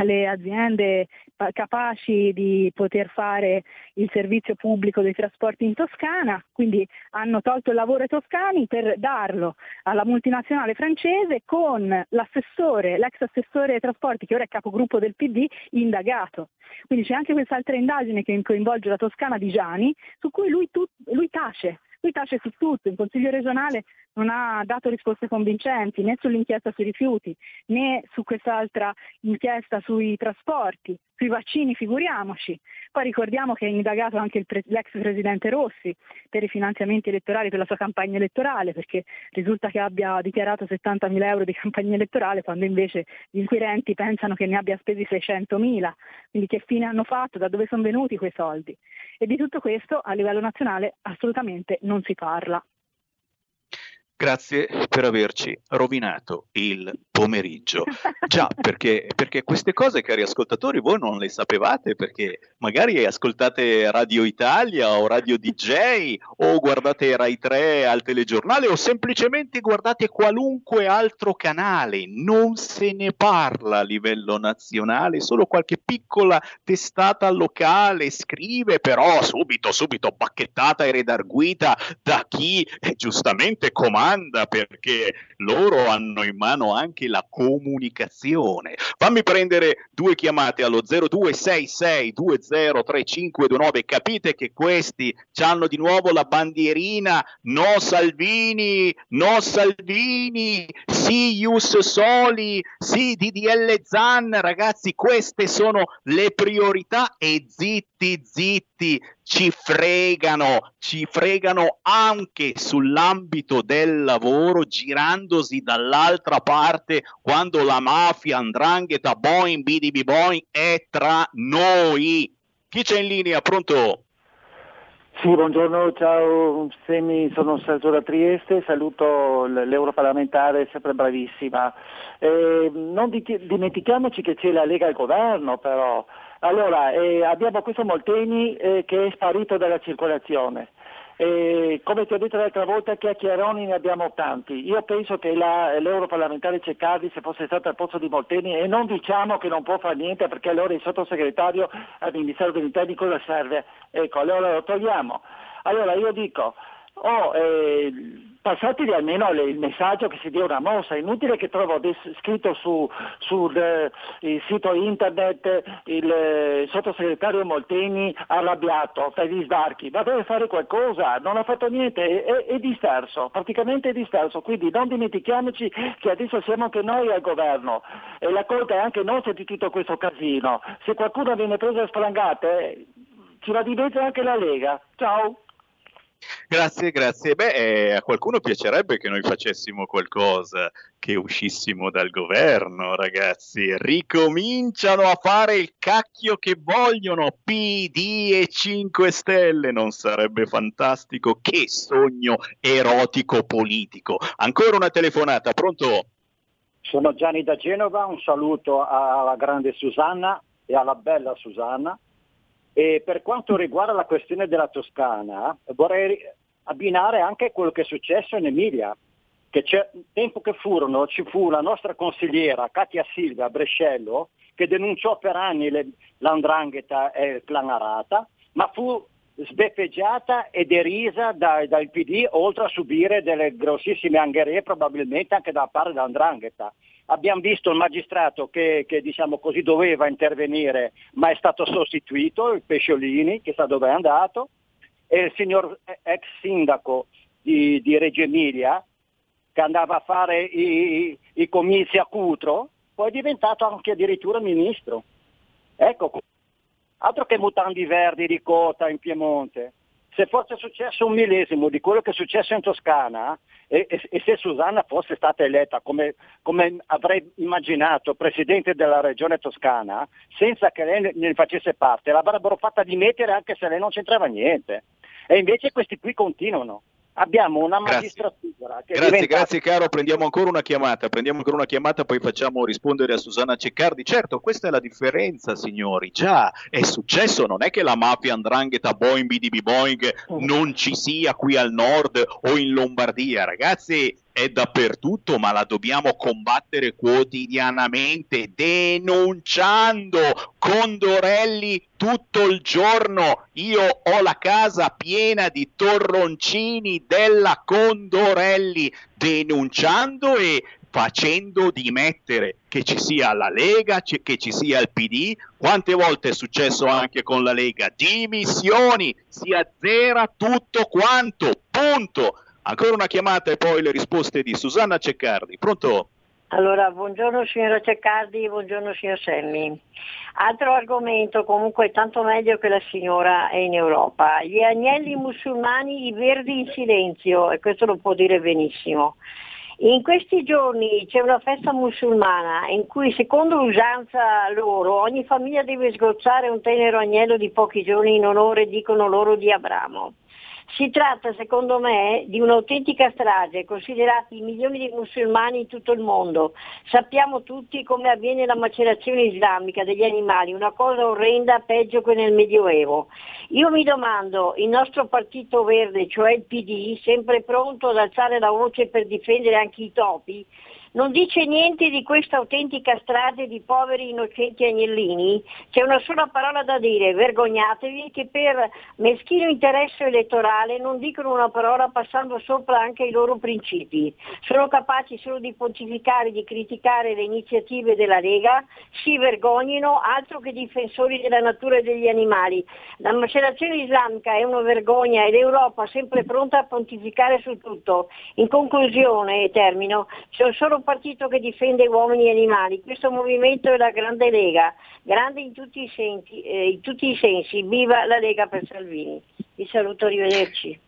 le aziende capaci di poter fare il servizio pubblico dei trasporti in Toscana, quindi hanno tolto il lavoro ai toscani per darlo alla multinazionale francese con l'assessore, l'ex assessore ai trasporti che ora è capogruppo del P D, indagato. Quindi c'è anche quest'altra indagine che coinvolge la Toscana di Giani, su cui lui, tu- lui tace, lui tace su tutto, in Consiglio regionale non ha dato risposte convincenti né sull'inchiesta sui rifiuti né su quest'altra inchiesta sui trasporti, sui vaccini figuriamoci. Poi ricordiamo che è indagato anche il pre- l'ex presidente Rossi per i finanziamenti elettorali per la sua campagna elettorale, perché risulta che abbia dichiarato settantamila euro di campagna elettorale quando invece gli inquirenti pensano che ne abbia spesi seicentomila. Quindi che fine hanno fatto? Da dove sono venuti quei soldi? E di tutto questo a livello nazionale assolutamente non si parla. Grazie per averci rovinato il pomeriggio. Già, perché, perché queste cose, cari ascoltatori, voi non le sapevate, perché magari ascoltate Radio Italia o Radio D J o guardate Rai tre al telegiornale o semplicemente guardate qualunque altro canale. Non se ne parla a livello nazionale, solo qualche piccola testata locale scrive, però subito, subito bacchettata e redarguita da chi eh, giustamente comanda, perché loro hanno in mano anche la comunicazione. Fammi prendere due chiamate allo zero due sei sei due zero tre cinque due nove. Capite che questi hanno di nuovo la bandierina no Salvini, no Salvini, sì Ius Soli, sì D D L Zan. Ragazzi, queste sono le priorità e zitti zitti, ci fregano, ci fregano anche sull'ambito del lavoro, girandosi dall'altra parte quando la mafia, 'ndrangheta, Boeing, B D B Boeing è tra noi. Chi c'è in linea? Pronto? Sì, buongiorno, ciao Semi, sono un senatore a Trieste, saluto l'europarlamentare, sempre bravissima. Eh, non di- dimentichiamoci che c'è la Lega al governo però. Allora, eh, abbiamo questo Molteni eh, che è sparito dalla circolazione. Eh, come ti ho detto l'altra volta, chiacchieroni ne abbiamo tanti. Io penso che la, l'europarlamentare Ceccardi, se fosse stata al posto di Molteni, e non diciamo che non può fare niente perché allora il sottosegretario al Ministero dell'Interno di cosa serve? Ecco, allora lo togliamo. Allora io dico, oh, eh, passatevi almeno le, il messaggio che si dia una mossa, è inutile che trovo des, scritto su, sul eh, il sito internet il eh, sottosegretario Molteni arrabbiato per gli sbarchi, ma deve fare qualcosa, non ha fatto niente, è, è, è disperso, praticamente è disperso, quindi non dimentichiamoci che adesso siamo anche noi al governo e la colpa è anche nostra di tutto questo casino, se qualcuno viene preso a sprangate eh, ci va di mezzo anche la Lega, ciao! Grazie, grazie. Beh, a qualcuno piacerebbe che noi facessimo qualcosa, che uscissimo dal governo, ragazzi. Ricominciano a fare il cacchio che vogliono, P D e cinque Stelle. Non sarebbe fantastico? Che sogno erotico politico. Ancora una telefonata, pronto? Sono Gianni da Genova, un saluto alla grande Susanna e alla bella Susanna. E per quanto riguarda la questione della Toscana, vorrei abbinare anche quello che è successo in Emilia, che c'è, tempo che furono, ci fu la nostra consigliera Katia Silvia Brescello che denunciò per anni le, l'Ndrangheta e il clan Arata, ma fu sbeffeggiata e derisa da, dal P D, oltre a subire delle grossissime angherie probabilmente anche da parte dell'Ndrangheta. Abbiamo visto il magistrato che, che diciamo così doveva intervenire, ma è stato sostituito, il Pesciolini, chissà dove è andato, e il signor ex sindaco di, di Reggio Emilia, che andava a fare i, i comizi a Cutro, poi è diventato anche addirittura ministro. Ecco, altro che mutandi verdi di cota in Piemonte. Se fosse successo un millesimo di quello che è successo in Toscana, e, e, e se Susanna fosse stata eletta come, come avrei immaginato presidente della regione Toscana, senza che lei ne facesse parte, l'avrebbero fatta dimettere anche se lei non c'entrava niente. E invece questi qui continuano. Abbiamo una magistratura. Grazie. Che grazie, diventa... grazie caro, prendiamo ancora una chiamata, prendiamo ancora una chiamata, poi facciamo rispondere a Susanna Ceccardi. Certo, questa è la differenza, signori, già è successo, non è che la mafia 'Ndrangheta Boing B D B Boing non ci sia qui al nord o in Lombardia, ragazzi, è dappertutto, ma la dobbiamo combattere quotidianamente, denunciando Condorelli tutto il giorno. Io ho la casa piena di torroncini della Condorelli, denunciando e facendo dimettere, che ci sia la Lega, che ci sia il P D. Quante volte è successo anche con la Lega? Dimissioni, si azzera tutto quanto, punto. Ancora una chiamata e poi le risposte di Susanna Ceccardi. Pronto? Allora, buongiorno signora Ceccardi, buongiorno signor Semmi. Altro argomento, comunque tanto meglio che la signora è in Europa. Gli agnelli musulmani, i verdi in silenzio, e questo lo può dire benissimo. In questi giorni c'è una festa musulmana in cui, secondo l'usanza loro, ogni famiglia deve sgozzare un tenero agnello di pochi giorni in onore, dicono loro, di Abramo. Si tratta, secondo me, di un'autentica strage, considerati i milioni di musulmani in tutto il mondo. Sappiamo tutti come avviene la macerazione islamica degli animali, una cosa orrenda, peggio che nel Medioevo. Io mi domando, il nostro partito verde, cioè il P D, sempre pronto ad alzare la voce per difendere anche i topi, non dice niente di questa autentica strage di poveri innocenti agnellini? C'è una sola parola da dire: vergognatevi, che per meschino interesse elettorale non dicono una parola, passando sopra anche i loro principi. Sono capaci solo di pontificare, di criticare le iniziative della Lega. Si vergognino, altro che difensori della natura e degli animali. La macerazione islamica è una vergogna, e l'Europa sempre pronta a pontificare su tutto. In conclusione, e termino, sono solo partito che difende uomini e animali. Questo movimento è la grande Lega, grande in tutti i sensi, eh, in tutti i sensi. Viva la Lega per Salvini. Vi saluto, arrivederci.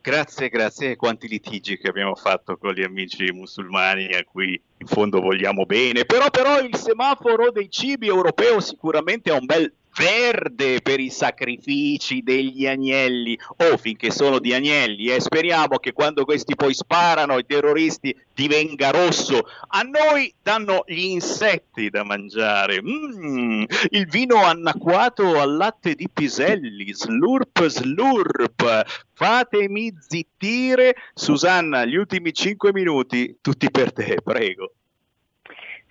Grazie, grazie. Quanti litigi che abbiamo fatto con gli amici musulmani, a cui in fondo vogliamo bene. Però, però il semaforo dei cibi europeo sicuramente è un bel verde per i sacrifici degli agnelli, o oh, finché sono di agnelli, e eh, speriamo che quando questi poi sparano, i terroristi, divenga rosso. A noi danno gli insetti da mangiare, mm, il vino anacquato al latte di piselli, slurp slurp. Fatemi zittire. Susanna, gli ultimi cinque minuti tutti per te, prego.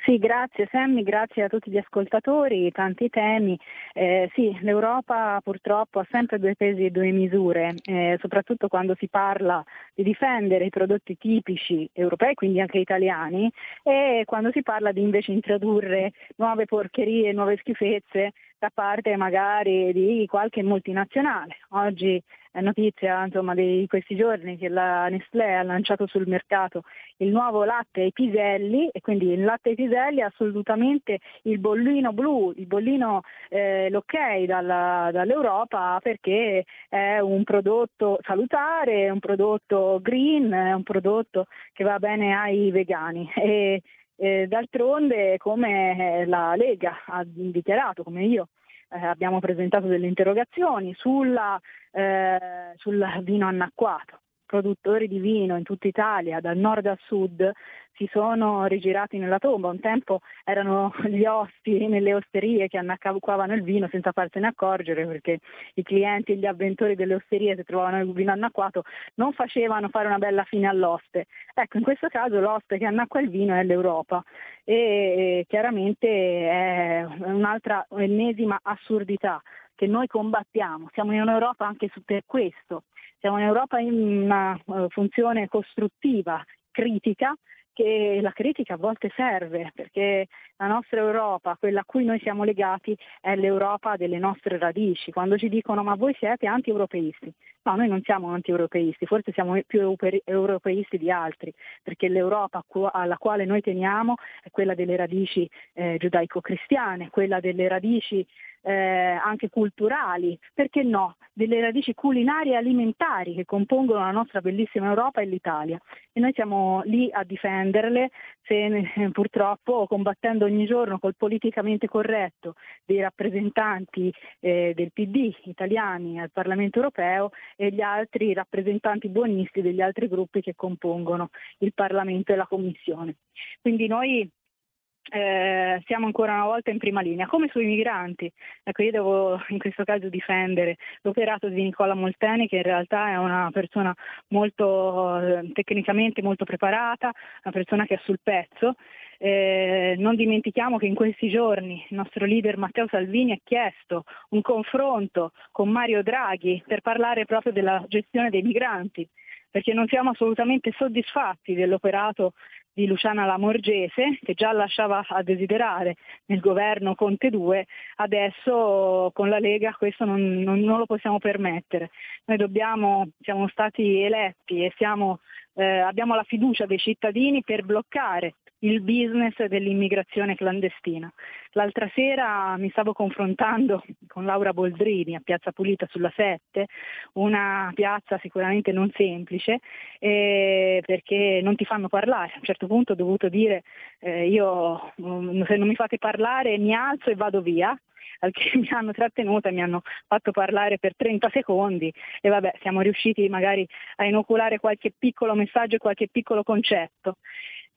Sì, grazie Sammy, grazie a tutti gli ascoltatori, tanti temi. Eh, sì, l'Europa purtroppo ha sempre due pesi e due misure, eh, soprattutto quando si parla di difendere i prodotti tipici europei, quindi anche italiani, e quando si parla di invece introdurre nuove porcherie, nuove schifezze da parte magari di qualche multinazionale. Oggi notizia insomma di questi giorni che la Nestlé ha lanciato sul mercato il nuovo latte ai piselli, e quindi il latte ai piselli è assolutamente il bollino blu, il bollino eh, l'ok dalla, dall'Europa, perché è un prodotto salutare, è un prodotto green, è un prodotto che va bene ai vegani. E eh, d'altronde, come la Lega ha dichiarato, come io Eh, abbiamo presentato delle interrogazioni sulla, eh, sul vino annacquato. Produttori di vino in tutta Italia, dal nord al sud, si sono rigirati nella tomba. Un tempo erano gli osti nelle osterie che annacquavano il vino senza farsene accorgere, perché i clienti e gli avventori delle osterie, se trovavano il vino annacquato, non facevano fare una bella fine all'oste. Ecco, in questo caso l'oste che annacqua il vino è l'Europa, e chiaramente è un'altra ennesima assurdità che noi combattiamo. Siamo in Europa anche per questo, siamo in Europa in una funzione costruttiva, critica, che la critica a volte serve, perché la nostra Europa, quella a cui noi siamo legati, è l'Europa delle nostre radici. Quando ci dicono ma voi siete anti-europeisti, no, noi non siamo anti-europeisti, forse siamo più europeisti di altri, perché l'Europa alla quale noi teniamo è quella delle radici eh, giudaico-cristiane, quella delle radici Eh, anche culturali, perché no, delle radici culinarie e alimentari che compongono la nostra bellissima Europa e l'Italia, e noi siamo lì a difenderle, se ne, purtroppo combattendo ogni giorno col politicamente corretto dei rappresentanti eh, del P D italiani al Parlamento europeo e gli altri rappresentanti buonisti degli altri gruppi che compongono il Parlamento e la Commissione. Quindi noi Eh, siamo ancora una volta in prima linea, come sui migranti. Ecco, io devo in questo caso difendere l'operato di Nicola Molteni, che in realtà è una persona molto eh, tecnicamente molto preparata, una persona che è sul pezzo. Eh, non dimentichiamo che in questi giorni il nostro leader Matteo Salvini ha chiesto un confronto con Mario Draghi per parlare proprio della gestione dei migranti, perché non siamo assolutamente soddisfatti dell'operato di Luciana Lamorgese, che già lasciava a desiderare nel governo Conte due, adesso con la Lega questo non, non, non lo possiamo permettere. Noi dobbiamo, siamo stati eletti e siamo, eh, abbiamo la fiducia dei cittadini per bloccare il business dell'immigrazione clandestina. L'altra sera mi stavo confrontando con Laura Boldrini a Piazza Pulita sulla sette, una piazza sicuramente non semplice, eh, perché non ti fanno parlare. A un certo punto ho dovuto dire eh, io se non mi fate parlare mi alzo e vado via, al che mi hanno trattenuta e mi hanno fatto parlare per trenta secondi, e vabbè, siamo riusciti magari a inoculare qualche piccolo messaggio e qualche piccolo concetto.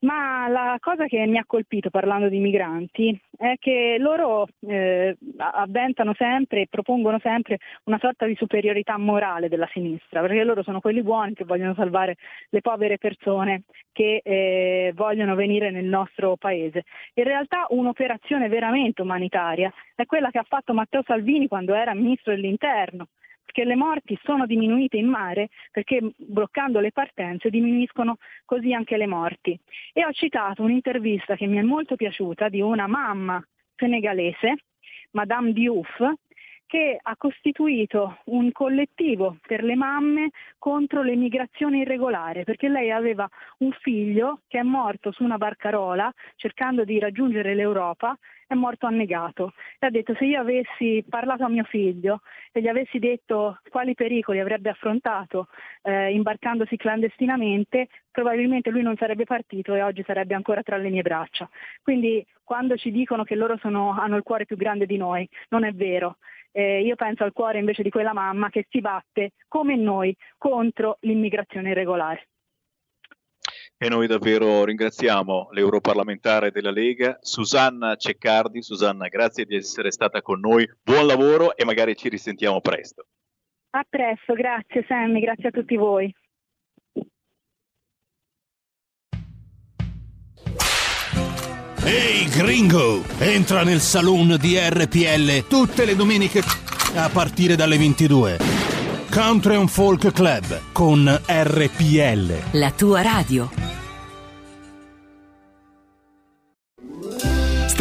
Ma la cosa che mi ha colpito parlando di migranti è che loro eh, avventano sempre e propongono sempre una sorta di superiorità morale della sinistra, perché loro sono quelli buoni che vogliono salvare le povere persone che eh, vogliono venire nel nostro paese. In realtà un'operazione veramente umanitaria è quella che ha fatto Matteo Salvini quando era ministro dell'Interno, perché le morti sono diminuite in mare, perché bloccando le partenze diminuiscono così anche le morti. E ho citato un'intervista che mi è molto piaciuta di una mamma senegalese, Madame Diouf, che ha costituito un collettivo per le mamme contro l'emigrazione irregolare, perché lei aveva un figlio che è morto su una barcarola cercando di raggiungere l'Europa, è morto annegato, e ha detto: se io avessi parlato a mio figlio e gli avessi detto quali pericoli avrebbe affrontato eh, imbarcandosi clandestinamente, probabilmente lui non sarebbe partito e oggi sarebbe ancora tra le mie braccia. Quindi quando ci dicono che loro sono, hanno il cuore più grande di noi, non è vero. Eh, io penso al cuore invece di quella mamma che si batte come noi contro l'immigrazione irregolare. E noi davvero ringraziamo l'europarlamentare della Lega, Susanna Ceccardi. Susanna, grazie di essere stata con noi, buon lavoro e magari ci risentiamo presto. A presto, grazie Sammy, grazie a tutti voi. Ehi hey gringo, entra nel saloon di R P L tutte le domeniche a partire dalle ventidue. Country and Folk Club con R P L, la tua radio.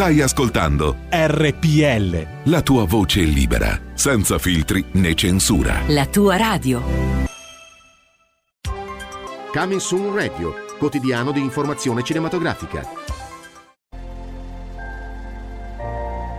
Stai ascoltando R P L. La tua voce è libera, senza filtri né censura. La tua radio. Coming Soon Radio, quotidiano di informazione cinematografica.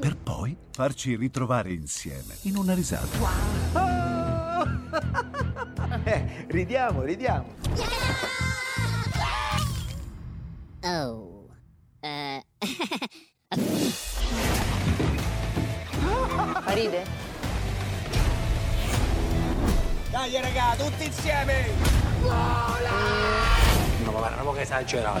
Per poi farci ritrovare insieme in una risata. Wow. Oh! eh, ridiamo, ridiamo. Oh. Uh. Ride? Dai, raga, tutti insieme! Vola! No, ma guarda, che esagerato.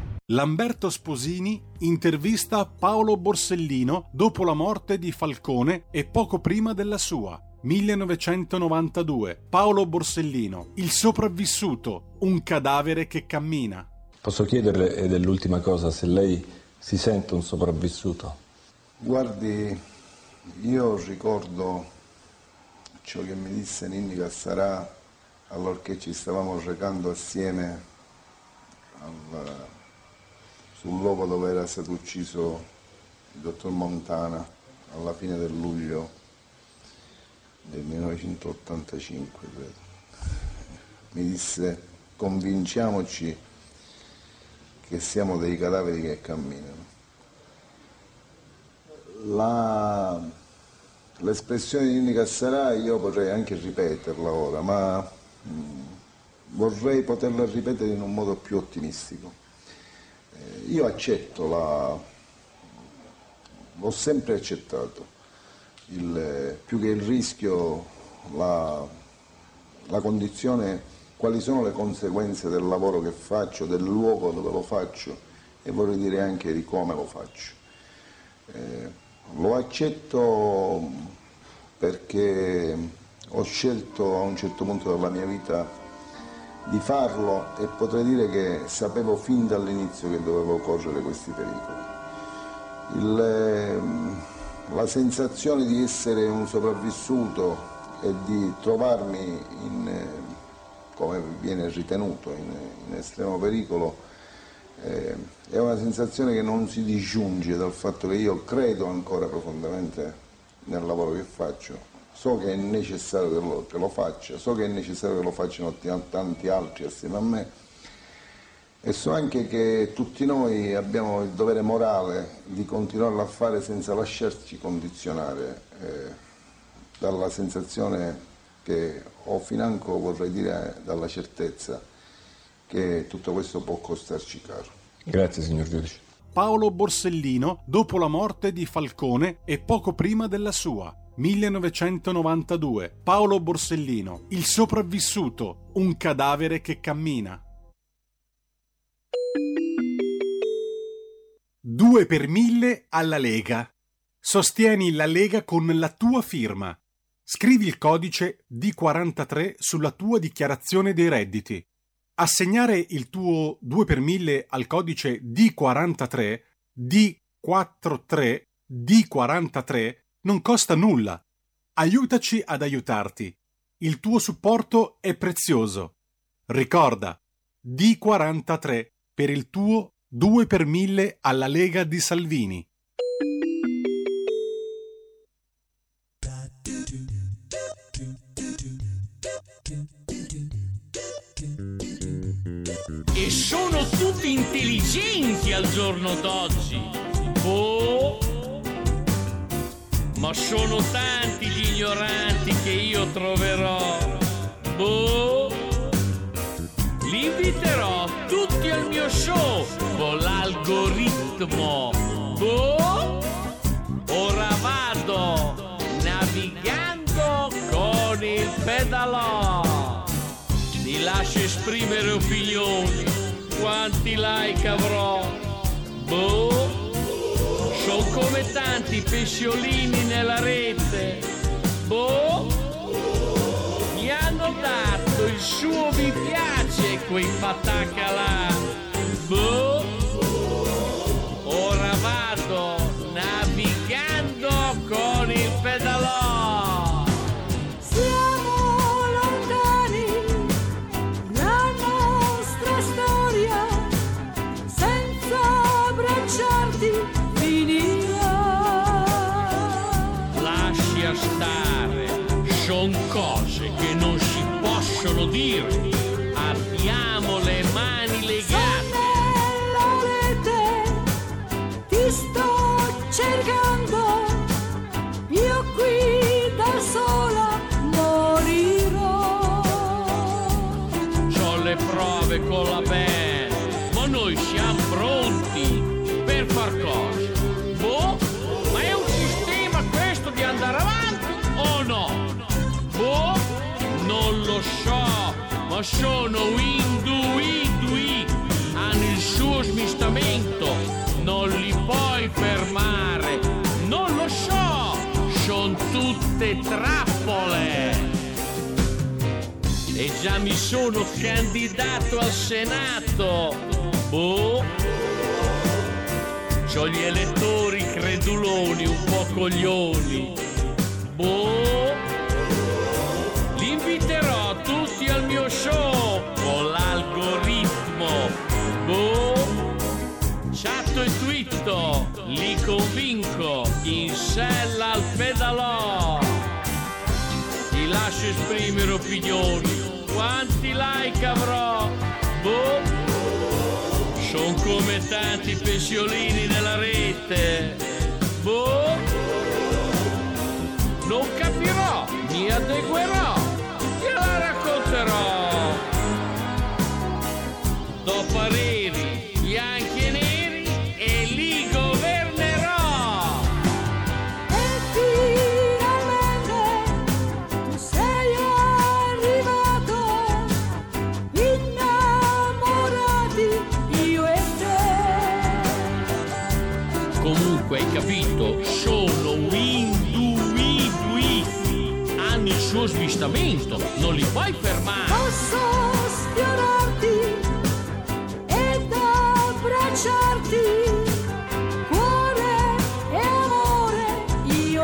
Lamberto Sposini intervista Paolo Borsellino dopo la morte di Falcone e poco prima della sua, millenovecentonovantadue. Paolo Borsellino, il sopravvissuto, un cadavere che cammina. Posso chiederle, ed è l'ultima cosa, se lei si sente un sopravvissuto? Guardi, io ricordo ciò che mi disse Ninni Cassarà allorché ci stavamo recando assieme al... sul luogo dove era stato ucciso il dottor Montana alla fine del luglio del millenovecentottantacinque, credo. Mi disse: convinciamoci che siamo dei cadaveri che camminano. La... l'espressione di Ninni Cassarà io potrei anche ripeterla ora, ma mh, vorrei poterla ripetere in un modo più ottimistico. Io accetto la... l'ho sempre accettato, il... più che il rischio, la... la condizione, quali sono le conseguenze del lavoro che faccio, del luogo dove lo faccio e vorrei dire anche di come lo faccio. Eh, lo accetto perché ho scelto a un certo punto della mia vita di farlo e potrei dire che sapevo fin dall'inizio che dovevo correre questi pericoli. Il, la sensazione di essere un sopravvissuto e di trovarmi, in, come viene ritenuto, in, in estremo pericolo, eh, è una sensazione che non si disgiunge dal fatto che io credo ancora profondamente nel lavoro che faccio. So che è necessario che lo, che lo faccia, so che è necessario che lo facciano tanti altri assieme a me e so anche che tutti noi abbiamo il dovere morale di continuarlo a fare senza lasciarci condizionare eh, dalla sensazione che ho financo, vorrei dire, dalla certezza che tutto questo può costarci caro. Grazie signor giudice. Paolo Borsellino dopo la morte di Falcone e poco prima della sua, millenovecentonovantadue. Paolo Borsellino, il sopravvissuto, un cadavere che cammina. due per mille alla Lega. Sostieni la Lega con la tua firma. Scrivi il codice D quarantatré sulla tua dichiarazione dei redditi. Assegnare il tuo due per mille al codice D quarantatré, D quarantatré, D quarantatré non costa nulla. Aiutaci ad aiutarti. Il tuo supporto è prezioso. Ricorda, D quarantatré per il tuo due per mille alla Lega di Salvini. tutti intelligenti al giorno d'oggi. Oh, ma sono tanti gli ignoranti che io troverò. Oh, li inviterò tutti al mio show con l'algoritmo. Oh, ora vado navigando con il pedalò. Mi lascio esprimere opinioni, quanti like avrò? Boh, sono come tanti pesciolini nella rete. Boh, mi hanno dato il suo mi piace quei patacca là. Boh, ora vado navigando con il pedalò. Siamo lontani, la nostra storia senza abbracciarti finirà. Lascia stare, son cose che non si possono dire. Abbiamo le mani legate. Nella rete ti sto cercando, io qui da sola morirò. C'ho le prove con la band, ma noi siamo pronti per far cosa? Boh, ma è un sistema questo di andare avanti o no? Boh, non lo so, ma sono individui, hanno il suo smistamento, non li puoi fermare, non lo so, sono tutte trappole. E già mi sono candidato al Senato, boh. C'ho gli elettori creduloni, un po' coglioni. Boh, li inviterò tutti al mio show con l'algoritmo. Boh, chatto e twitto, li convinco, in sella al pedalò. Ti lascio esprimere opinioni, quanti like avrò? Boh, sono come tanti pesciolini nella rete. Boh, non capirò, mi adeguerò, gliela racconterò. Do pareri bianchi e neri e li governerò. E finalmente tu sei arrivato, innamorati. Comunque hai capito, sono individui, hanno il suo smistamento, non li puoi fermare. Posso sfiorarti ed abbracciarti, cuore e amore, io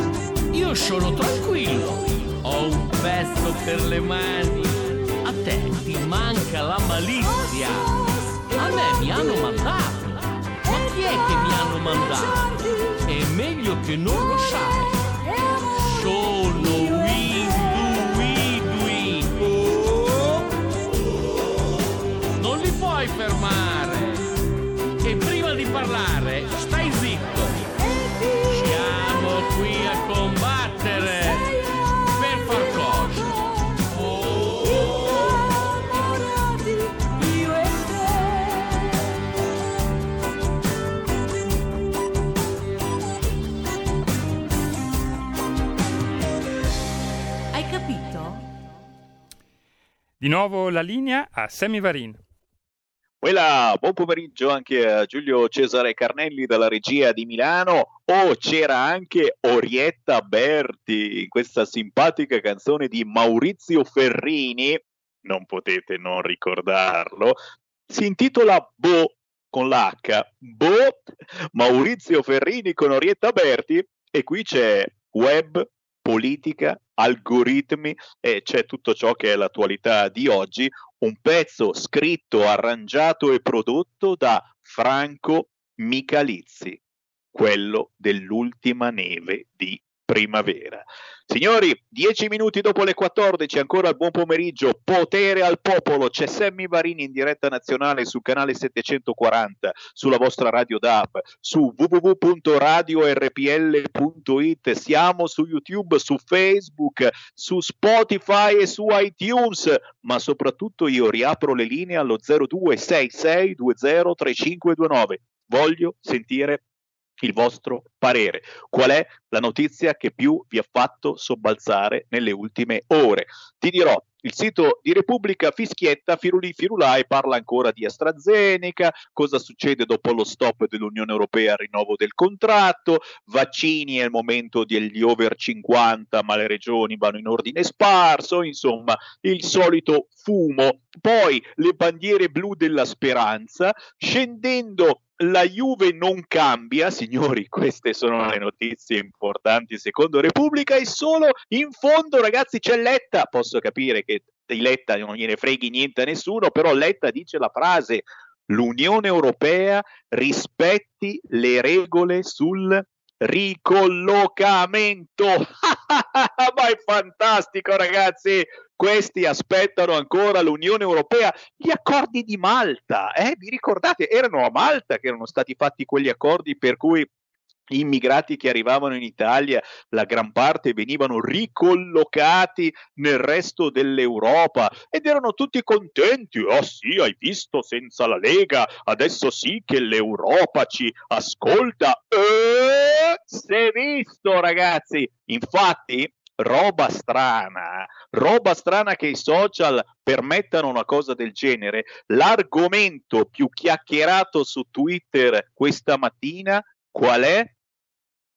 e te. Io sono tranquillo, ho un pezzo per le mani, a te ti manca la malizia. A me mi hanno mandato, ma chi è che mi hanno mandato? È meglio che non lo sai. Sono individui, non li puoi fermare. E prima di parlare, stai zitto. Siamo qui a combattere per far cosa? Di nuovo la linea a Semivarin. Quella, buon pomeriggio anche a Giulio Cesare Carnelli dalla regia di Milano. Oh, c'era anche Orietta Berti in questa simpatica canzone di Maurizio Ferrini, non potete non ricordarlo. Si intitola Boh, con l'H. Boh, Maurizio Ferrini con Orietta Berti, e qui c'è web, politica, algoritmi e c'è tutto ciò che è l'attualità di oggi, un pezzo scritto, arrangiato e prodotto da Franco Michalizzi, quello dell'ultima neve di primavera. Signori, dieci minuti dopo le quattordici, ancora il buon pomeriggio, potere al popolo, c'è Sammy Varini in diretta nazionale sul canale settecentoquaranta, sulla vostra radio D A B, su w w w punto radio r p l punto i t, siamo su YouTube, su Facebook, su Spotify e su iTunes, ma soprattutto io riapro le linee allo zero due sei sei due zero tre cinque due nove, voglio sentire il vostro parere. Qual è la notizia che più vi ha fatto sobbalzare nelle ultime ore? Ti dirò, il sito di Repubblica fischietta Firuli Firulai, parla ancora di AstraZeneca, cosa succede dopo lo stop dell'Unione Europea al rinnovo del contratto, vaccini è il momento degli over cinquanta ma le regioni vanno in ordine sparso, insomma il solito fumo. Poi le bandiere blu della speranza, scendendo la Juve non cambia, signori, queste sono le notizie importanti secondo Repubblica, e solo in fondo, ragazzi, c'è Letta. Posso capire che di Letta non gliene freghi niente a nessuno, però Letta dice la frase: l'Unione Europea rispetti le regole sul ricollocamento. Ma è fantastico, ragazzi! Questi aspettano ancora l'Unione Europea, gli accordi di Malta, eh? Vi ricordate? Erano a Malta che erano stati fatti quegli accordi per cui gli immigrati che arrivavano in Italia, la gran parte venivano ricollocati nel resto dell'Europa ed erano tutti contenti. Oh sì, hai visto, senza la Lega, adesso sì che l'Europa ci ascolta. E... si è visto, ragazzi! Infatti... roba strana, roba strana che i social permettano una cosa del genere. L'argomento più chiacchierato su Twitter questa mattina qual è?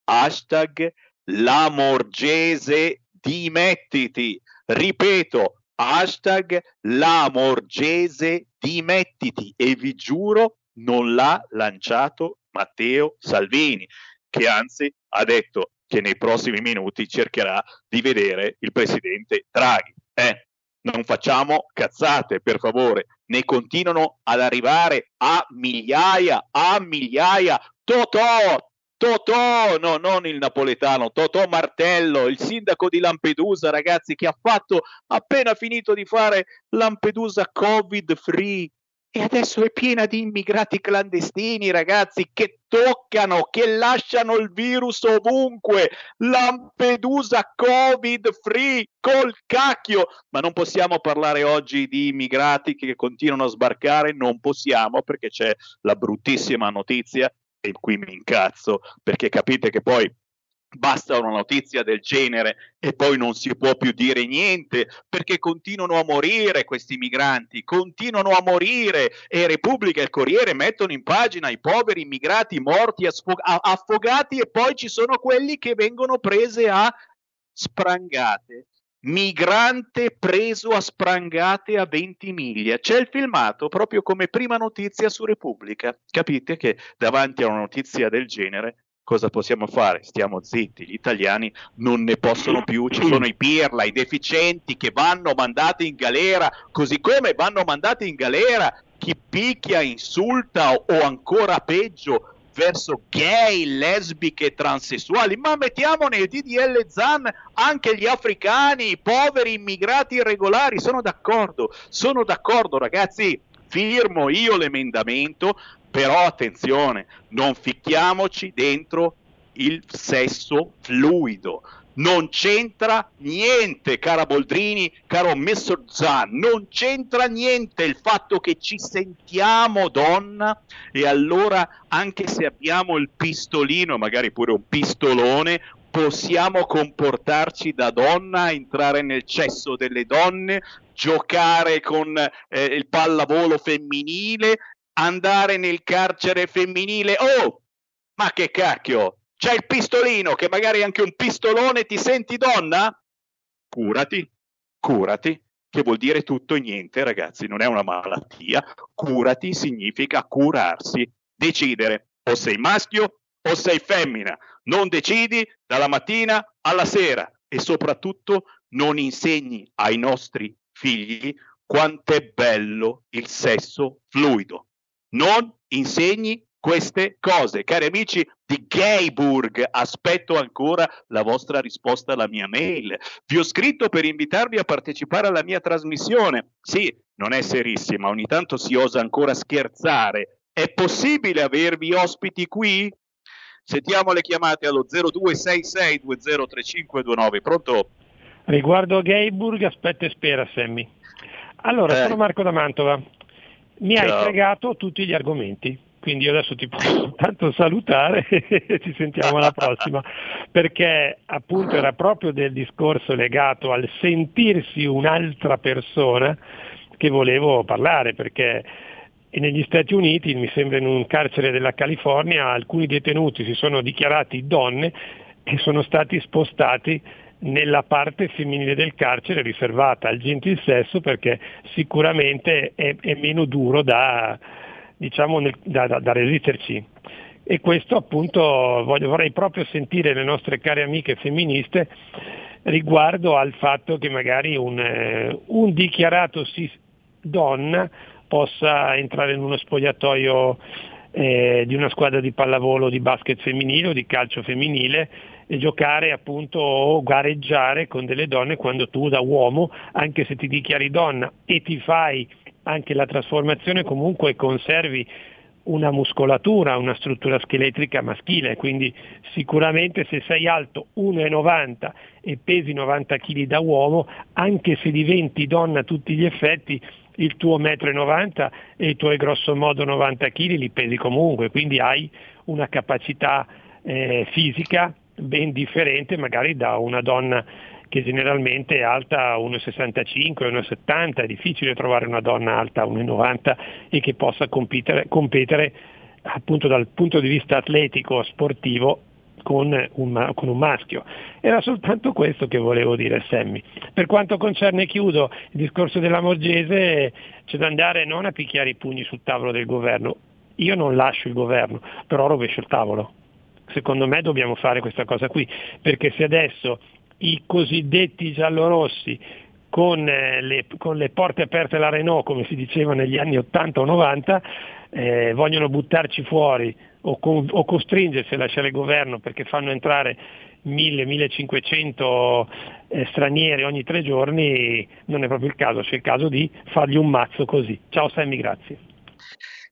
Hashtag Lamorgese dimettiti. Ripeto, hashtag Lamorgese dimettiti, e vi giuro non l'ha lanciato Matteo Salvini, che anzi ha detto che nei prossimi minuti cercherà di vedere il presidente Draghi. Eh, non facciamo cazzate, per favore. Ne continuano ad arrivare a migliaia, a migliaia. Totò, Totò, no, non il napoletano, Totò Martello, il sindaco di Lampedusa, ragazzi, che ha fatto appena finito di fare Lampedusa Covid free. E adesso è piena di immigrati clandestini, ragazzi, che toccano, che lasciano il virus ovunque. Lampedusa Covid free, col cacchio. Ma non possiamo parlare oggi di immigrati che continuano a sbarcare, non possiamo, perché c'è la bruttissima notizia, e qui mi incazzo, perché capite che poi basta una notizia del genere e poi non si può più dire niente, perché continuano a morire questi migranti, continuano a morire, e Repubblica e il Corriere mettono in pagina i poveri immigrati morti affogati, e poi ci sono quelli che vengono prese a sprangate. Migrante preso a sprangate a Ventimiglia. C'è il filmato proprio come prima notizia su Repubblica. Capite che davanti a una notizia del genere cosa possiamo fare? Stiamo zitti, gli italiani non ne possono più, ci sono i pirla, i deficienti che vanno mandati in galera, così come vanno mandati in galera chi picchia, insulta o, o ancora peggio verso gay, lesbiche, transessuali. Ma mettiamo nel D D L Zan anche gli africani, i poveri immigrati irregolari. Sono d'accordo, sono d'accordo ragazzi, firmo io l'emendamento. Però attenzione, non ficchiamoci dentro il sesso fluido. Non c'entra niente, cara Boldrini, caro mister Zan, non c'entra niente il fatto che ci sentiamo donna, e allora anche se abbiamo il pistolino, magari pure un pistolone, possiamo comportarci da donna, entrare nel cesso delle donne, giocare con eh, il pallavolo femminile, andare nel carcere femminile. Oh, ma che cacchio, c'è il pistolino, che magari anche un pistolone ti senti donna? Curati, curati, che vuol dire tutto e niente, ragazzi, non è una malattia. Curati significa curarsi, decidere, o sei maschio o sei femmina, non decidi dalla mattina alla sera, e soprattutto non insegni ai nostri figli quanto è bello il sesso fluido. Non insegni queste cose. Cari amici di Gayburg, aspetto ancora la vostra risposta alla mia mail. Vi ho scritto per invitarvi a partecipare alla mia trasmissione. Sì, non è serissima, ogni tanto si osa ancora scherzare. È possibile avervi ospiti qui? Sentiamo le chiamate allo zero due sei sei due zero tre cinque due nove. Pronto? Riguardo Gayburg, aspetta e spera, Sammy. Allora, eh. sono Marco da Mantova. Mi Ciao. hai fregato tutti gli argomenti. Quindi io adesso ti posso tanto salutare e ci sentiamo alla prossima, perché appunto era proprio del discorso legato al sentirsi un'altra persona che volevo parlare, perché negli Stati Uniti, mi sembra in un carcere della California, alcuni detenuti si sono dichiarati donne e sono stati spostati nella parte femminile del carcere riservata al gentil sesso, perché sicuramente è, è meno duro da... diciamo nel, da, da, da resisterci, e questo appunto voglio, vorrei proprio sentire le nostre care amiche femministe riguardo al fatto che magari un, eh, un dichiarato sì donna possa entrare in uno spogliatoio eh, di una squadra di pallavolo, di basket femminile o di calcio femminile e giocare appunto o gareggiare con delle donne, quando tu da uomo, anche se ti dichiari donna e ti fai anche la trasformazione, comunque conservi una muscolatura, una struttura scheletrica maschile. Quindi sicuramente se sei alto uno e novanta e pesi novanta chili da uomo, anche se diventi donna a tutti gli effetti, il tuo uno e novanta e i tuoi grosso modo novanta chili li pesi comunque, quindi hai una capacità eh, fisica ben differente magari da una donna che generalmente è alta uno e sessantacinque, uno e settanta, è difficile trovare una donna alta uno e novanta e che possa competere, competere appunto dal punto di vista atletico, sportivo, con un, con un maschio. Era soltanto questo che volevo dire, Sammy. Per quanto concerne, chiudo, il discorso della Morgese, c'è da andare non a picchiare i pugni sul tavolo del governo. Io non lascio il governo, però rovescio il tavolo. Secondo me dobbiamo fare questa cosa qui, perché se adesso i cosiddetti giallorossi con le, con le porte aperte alla Renault, come si diceva negli anni ottanta o novanta, eh, vogliono buttarci fuori o, con, o costringersi a lasciare il governo perché fanno entrare mille, millecinquecento eh, stranieri ogni tre giorni, non è proprio il caso, c'è il caso di fargli un mazzo così. Ciao Sammy, grazie.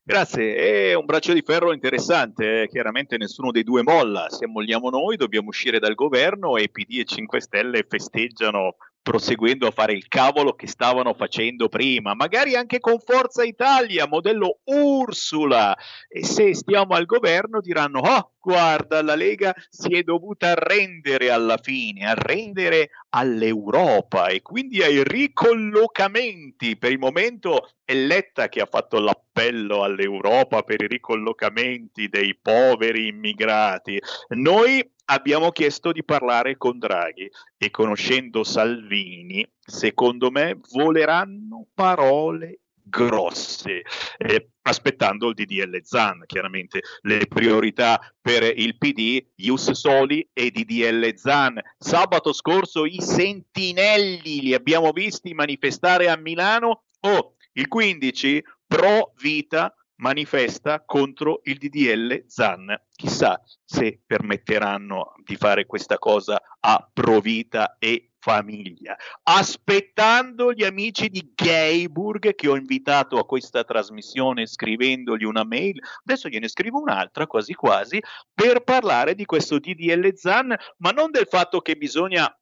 Grazie, è un braccio di ferro interessante, chiaramente nessuno dei due molla, se molliamo noi dobbiamo uscire dal governo e P D e cinque Stelle festeggiano proseguendo a fare il cavolo che stavano facendo prima, magari anche con Forza Italia, modello Ursula, e se stiamo al governo diranno oh guarda la Lega si è dovuta arrendere alla fine, arrendere all'Europa e quindi ai ricollocamenti. Per il momento è Letta che ha fatto l'appello all'Europa per i ricollocamenti dei poveri immigrati. Noi abbiamo chiesto di parlare con Draghi e conoscendo Salvini, secondo me, voleranno parole grosse, eh, aspettando il D D L Zan, chiaramente le priorità per il P D, Ius Soli e D D L Zan. Sabato scorso i sentinelli li abbiamo visti manifestare a Milano, oh, il quindici pro vita manifesta contro il D D L Zan. Chissà se permetteranno di fare questa cosa a pro vita e famiglia. Aspettando gli amici di Gayburg che ho invitato a questa trasmissione scrivendogli una mail, adesso gliene scrivo un'altra quasi quasi per parlare di questo D D L Zan, ma non del fatto che bisogna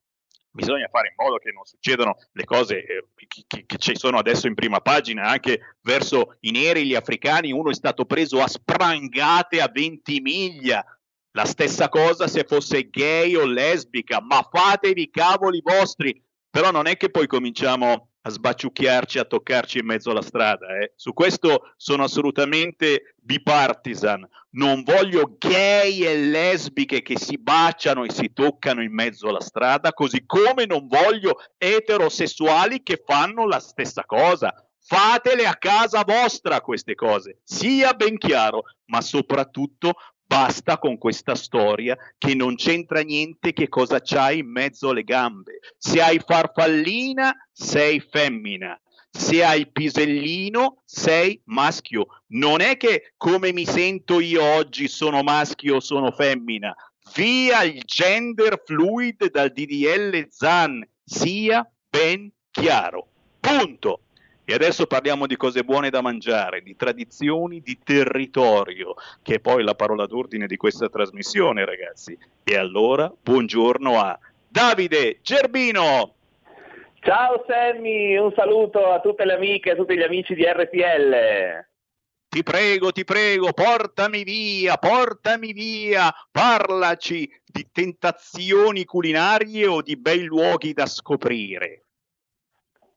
Bisogna fare in modo che non succedano le cose che, che ci sono adesso in prima pagina, anche verso i neri, gli africani. Uno è stato preso a sprangate a Ventimiglia. La stessa cosa se fosse gay o lesbica, ma fatevi i cavoli vostri. Però non è che poi cominciamo a sbaciucchiarci, a toccarci in mezzo alla strada. Eh. Su questo sono assolutamente bipartisan. Non voglio gay e lesbiche che si baciano e si toccano in mezzo alla strada, così come non voglio eterosessuali che fanno la stessa cosa. Fatele a casa vostra queste cose, sia ben chiaro, ma soprattutto basta con questa storia che non c'entra niente che cosa c'hai in mezzo alle gambe. Se hai farfallina, sei femmina. Se hai pisellino sei maschio. Non è che come mi sento io oggi sono maschio o sono femmina. Via il gender fluid dal D D L Zan. Sia ben chiaro. Punto. E adesso parliamo di cose buone da mangiare, di tradizioni, di territorio, che è poi la parola d'ordine di questa trasmissione, ragazzi. E allora, buongiorno a Davide Gerbino. Ciao Sammy, un saluto a tutte le amiche e a tutti gli amici di R P L. Ti prego, ti prego, portami via, portami via, parlaci di tentazioni culinarie o di bei luoghi da scoprire.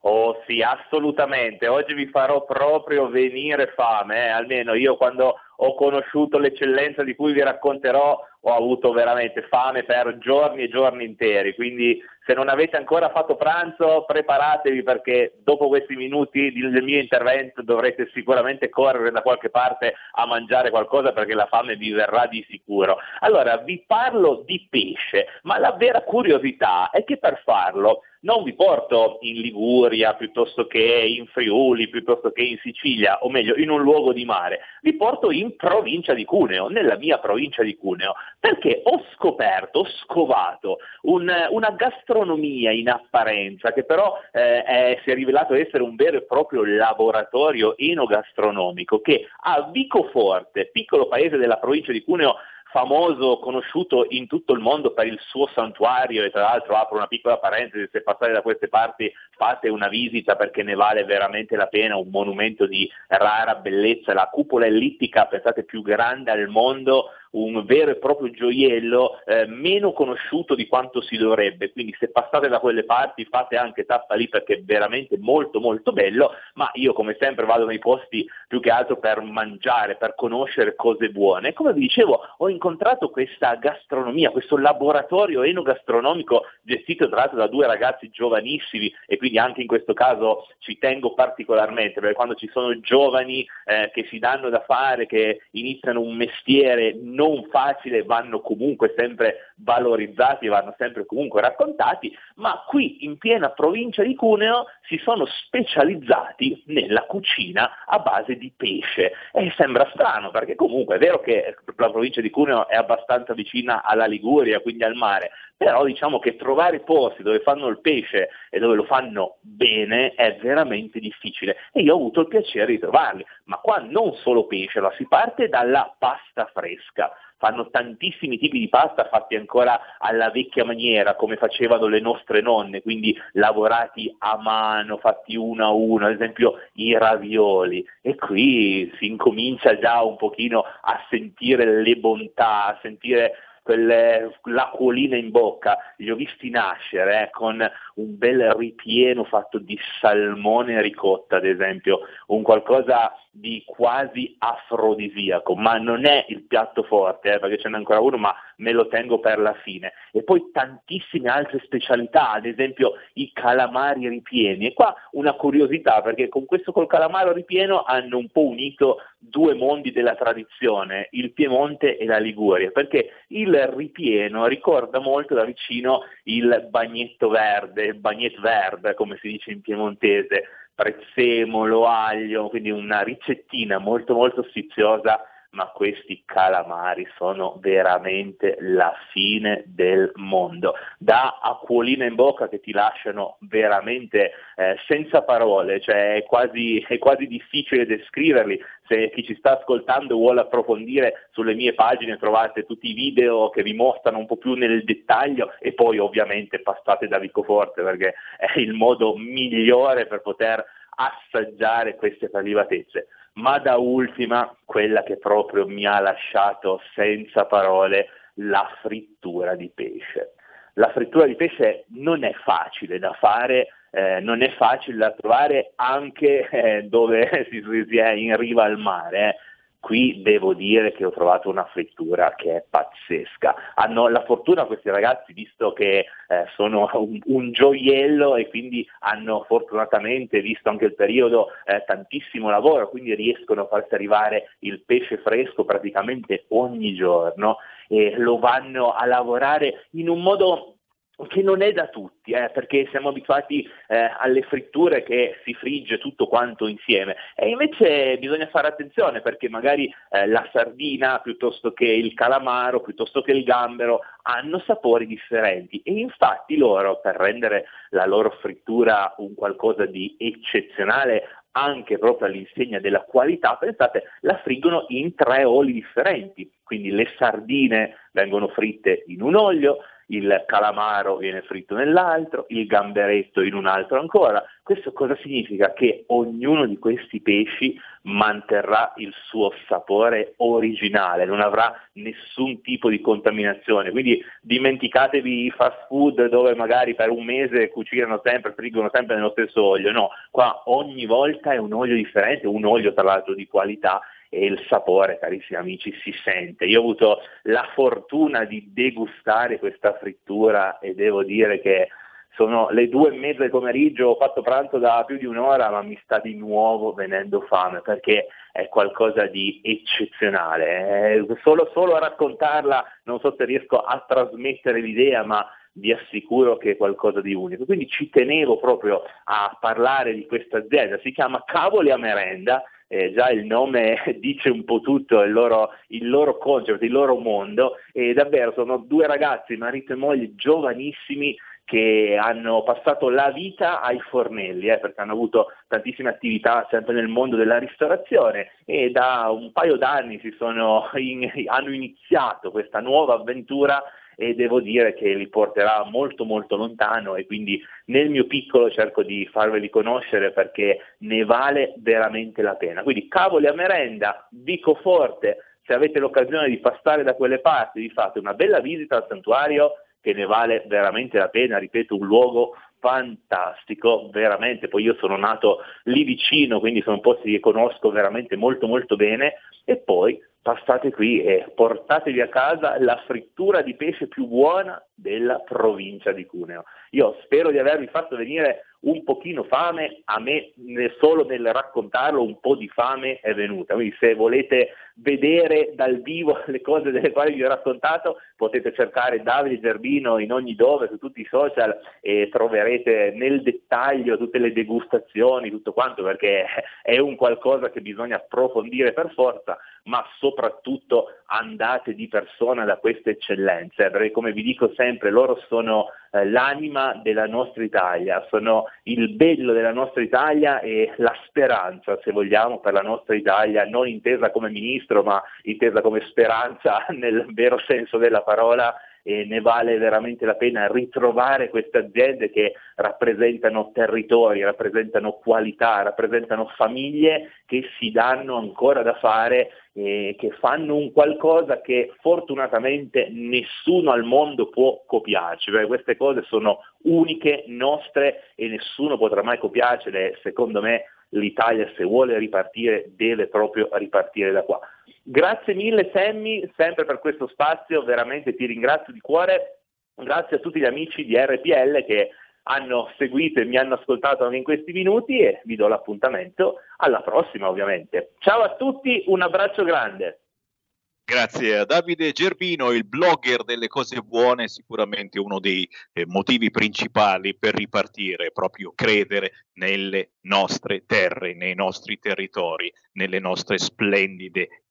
Oh sì, assolutamente, oggi vi farò proprio venire fame, eh? Almeno io quando ho conosciuto l'eccellenza di cui vi racconterò ho avuto veramente fame per giorni e giorni interi, quindi se non avete ancora fatto pranzo preparatevi, perché dopo questi minuti del mio intervento dovrete sicuramente correre da qualche parte a mangiare qualcosa, perché la fame vi verrà di sicuro. Allora, vi parlo di pesce, ma la vera curiosità è che per farlo non vi porto in Liguria, piuttosto che in Friuli, piuttosto che in Sicilia, o meglio in un luogo di mare, vi porto in provincia di Cuneo, nella mia provincia di Cuneo, perché ho scoperto, ho scovato un, una gastronomia in apparenza che però eh, è, si è rivelato essere un vero e proprio laboratorio enogastronomico, che a Vicoforte, piccolo paese della provincia di Cuneo, famoso, conosciuto in tutto il mondo per il suo santuario, e tra l'altro apro una piccola parentesi, se passate da queste parti fate una visita perché ne vale veramente la pena, un monumento di rara bellezza, la cupola ellittica, pensate, più grande al mondo, un vero e proprio gioiello eh, meno conosciuto di quanto si dovrebbe, quindi se passate da quelle parti fate anche tappa lì perché è veramente molto molto bello, ma io come sempre vado nei posti più che altro per mangiare, per conoscere cose buone. Come vi dicevo, ho incontrato questa gastronomia, questo laboratorio enogastronomico gestito tra l'altro da due ragazzi giovanissimi, e quindi anche in questo caso ci tengo particolarmente, perché quando ci sono giovani eh, che si danno da fare, che iniziano un mestiere non facile, vanno comunque sempre valorizzati, vanno sempre comunque raccontati, ma qui in piena provincia di Cuneo si sono specializzati nella cucina a base di pesce. E sembra strano, perché comunque è vero che la provincia di Cuneo è abbastanza vicina alla Liguria, quindi al mare, però diciamo che trovare posti dove fanno il pesce e dove lo fanno bene è veramente difficile, e io ho avuto il piacere di trovarli. Ma qua non solo pesce, ma si parte dalla pasta fresca. Fanno tantissimi tipi di pasta fatti ancora alla vecchia maniera, come facevano le nostre nonne, quindi lavorati a mano, fatti uno a uno, ad esempio i ravioli. E qui si incomincia già un pochino a sentire le bontà, a sentire quelle, l'acquolina in bocca. Li ho visti nascere eh, con un bel ripieno fatto di salmone ricotta, ad esempio, un qualcosa di quasi afrodisiaco, ma non è il piatto forte, eh, perché ce n'è ancora uno, ma me lo tengo per la fine. E poi tantissime altre specialità, ad esempio i calamari ripieni. E qua una curiosità, perché con questo col calamaro ripieno hanno un po' unito due mondi della tradizione, il Piemonte e la Liguria, perché il ripieno ricorda molto da vicino il bagnetto verde, il bagnetto verde, come si dice in piemontese, prezzemolo, aglio, quindi una ricettina molto molto sfiziosa, ma questi calamari sono veramente la fine del mondo, da acquolina in bocca che ti lasciano veramente eh, senza parole, cioè è quasi, è quasi difficile descriverli. Se chi ci sta ascoltando vuole approfondire, sulle mie pagine trovate tutti i video che vi mostrano un po' più nel dettaglio, e poi ovviamente passate da Vicoforte, perché è il modo migliore per poter assaggiare queste prelibatezze. Ma da ultima, quella che proprio mi ha lasciato senza parole, la frittura di pesce. La frittura di pesce non è facile da fare, eh, non è facile da trovare anche eh, dove si, si è in riva al mare. Eh. Qui devo dire che ho trovato una frittura che è pazzesca. Hanno la fortuna questi ragazzi, visto che eh, sono un, un gioiello, e quindi hanno fortunatamente, visto anche il periodo, eh, tantissimo lavoro, quindi riescono a farsi arrivare il pesce fresco praticamente ogni giorno, e lo vanno a lavorare in un modo che non è da tutti, eh, perché siamo abituati eh, alle fritture che si frigge tutto quanto insieme, e invece bisogna fare attenzione, perché magari eh, la sardina piuttosto che il calamaro, piuttosto che il gambero, hanno sapori differenti, e infatti loro, per rendere la loro frittura un qualcosa di eccezionale anche proprio all'insegna della qualità, pensate, la friggono in tre oli differenti. Quindi le sardine vengono fritte in un olio, il calamaro viene fritto nell'altro, il gamberetto in un altro ancora. Questo cosa significa? Che ognuno di questi pesci manterrà il suo sapore originale, non avrà nessun tipo di contaminazione. Quindi dimenticatevi i fast food dove magari per un mese cucinano sempre, friggono sempre nello stesso olio. No, qua ogni volta è un olio differente, un olio tra l'altro di qualità, e il sapore, carissimi amici, si sente. Io ho avuto la fortuna di degustare questa frittura e devo dire che sono le due e mezza del pomeriggio, ho fatto pranzo da più di un'ora, ma mi sta di nuovo venendo fame, perché è qualcosa di eccezionale. Eh, solo, solo a raccontarla non so se riesco a trasmettere l'idea, ma vi assicuro che è qualcosa di unico. Quindi ci tenevo proprio a parlare di questa azienda, si chiama Cavoli a Merenda. Eh, già il nome dice un po' tutto, il loro, il loro concept, il loro mondo, e davvero sono due ragazzi, marito e moglie, giovanissimi, che hanno passato la vita ai fornelli, eh, perché hanno avuto tantissime attività sempre nel mondo della ristorazione, e da un paio d'anni si sono in, hanno iniziato questa nuova avventura, e devo dire che li porterà molto molto lontano, e quindi nel mio piccolo cerco di farveli conoscere, perché ne vale veramente la pena. Quindi Cavoli a Merenda, Vicoforte, se avete l'occasione di passare da quelle parti, vi fate una bella visita al santuario che ne vale veramente la pena, ripeto, un luogo fantastico, veramente. Poi io sono nato lì vicino, quindi sono posti che conosco veramente molto molto bene, e poi passate qui e portatevi a casa la frittura di pesce più buona della provincia di Cuneo. Io spero di avervi fatto venire un pochino fame, a me solo nel raccontarlo un po' di fame è venuta, quindi se volete vedere dal vivo le cose delle quali vi ho raccontato potete cercare Davide Gerbino in ogni dove, su tutti i social, e troverete nel dettaglio tutte le degustazioni, tutto quanto, perché è un qualcosa che bisogna approfondire per forza, ma soprattutto andate di persona da queste eccellenze, perché come vi dico sempre, loro sono l'anima della nostra Italia, sono il bello della nostra Italia e la speranza, se vogliamo, per la nostra Italia, non intesa come ministro, ma intesa come speranza nel vero senso della parola, e ne vale veramente la pena ritrovare queste aziende che rappresentano territori, rappresentano qualità, rappresentano famiglie che si danno ancora da fare, eh, che fanno un qualcosa che fortunatamente nessuno al mondo può copiarci, perché queste cose sono uniche, nostre, e nessuno potrà mai copiarcele. Secondo me l'Italia, se vuole ripartire, deve proprio ripartire da qua. Grazie mille Sammy, sempre per questo spazio, veramente ti ringrazio di cuore, grazie a tutti gli amici di R P L che hanno seguito e mi hanno ascoltato anche in questi minuti, e vi do l'appuntamento alla prossima ovviamente. Ciao a tutti, un abbraccio grande. Grazie a Davide Gerbino, il blogger delle cose buone, sicuramente uno dei eh, motivi principali per ripartire, proprio credere nelle nostre terre, nei nostri territori, nelle nostre splendide,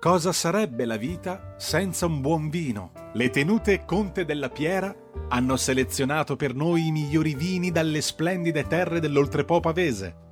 Cosa sarebbe la vita senza un buon vino? Le tenute Conte della Piera hanno selezionato per noi i migliori vini dalle splendide terre dell'oltrepo pavese.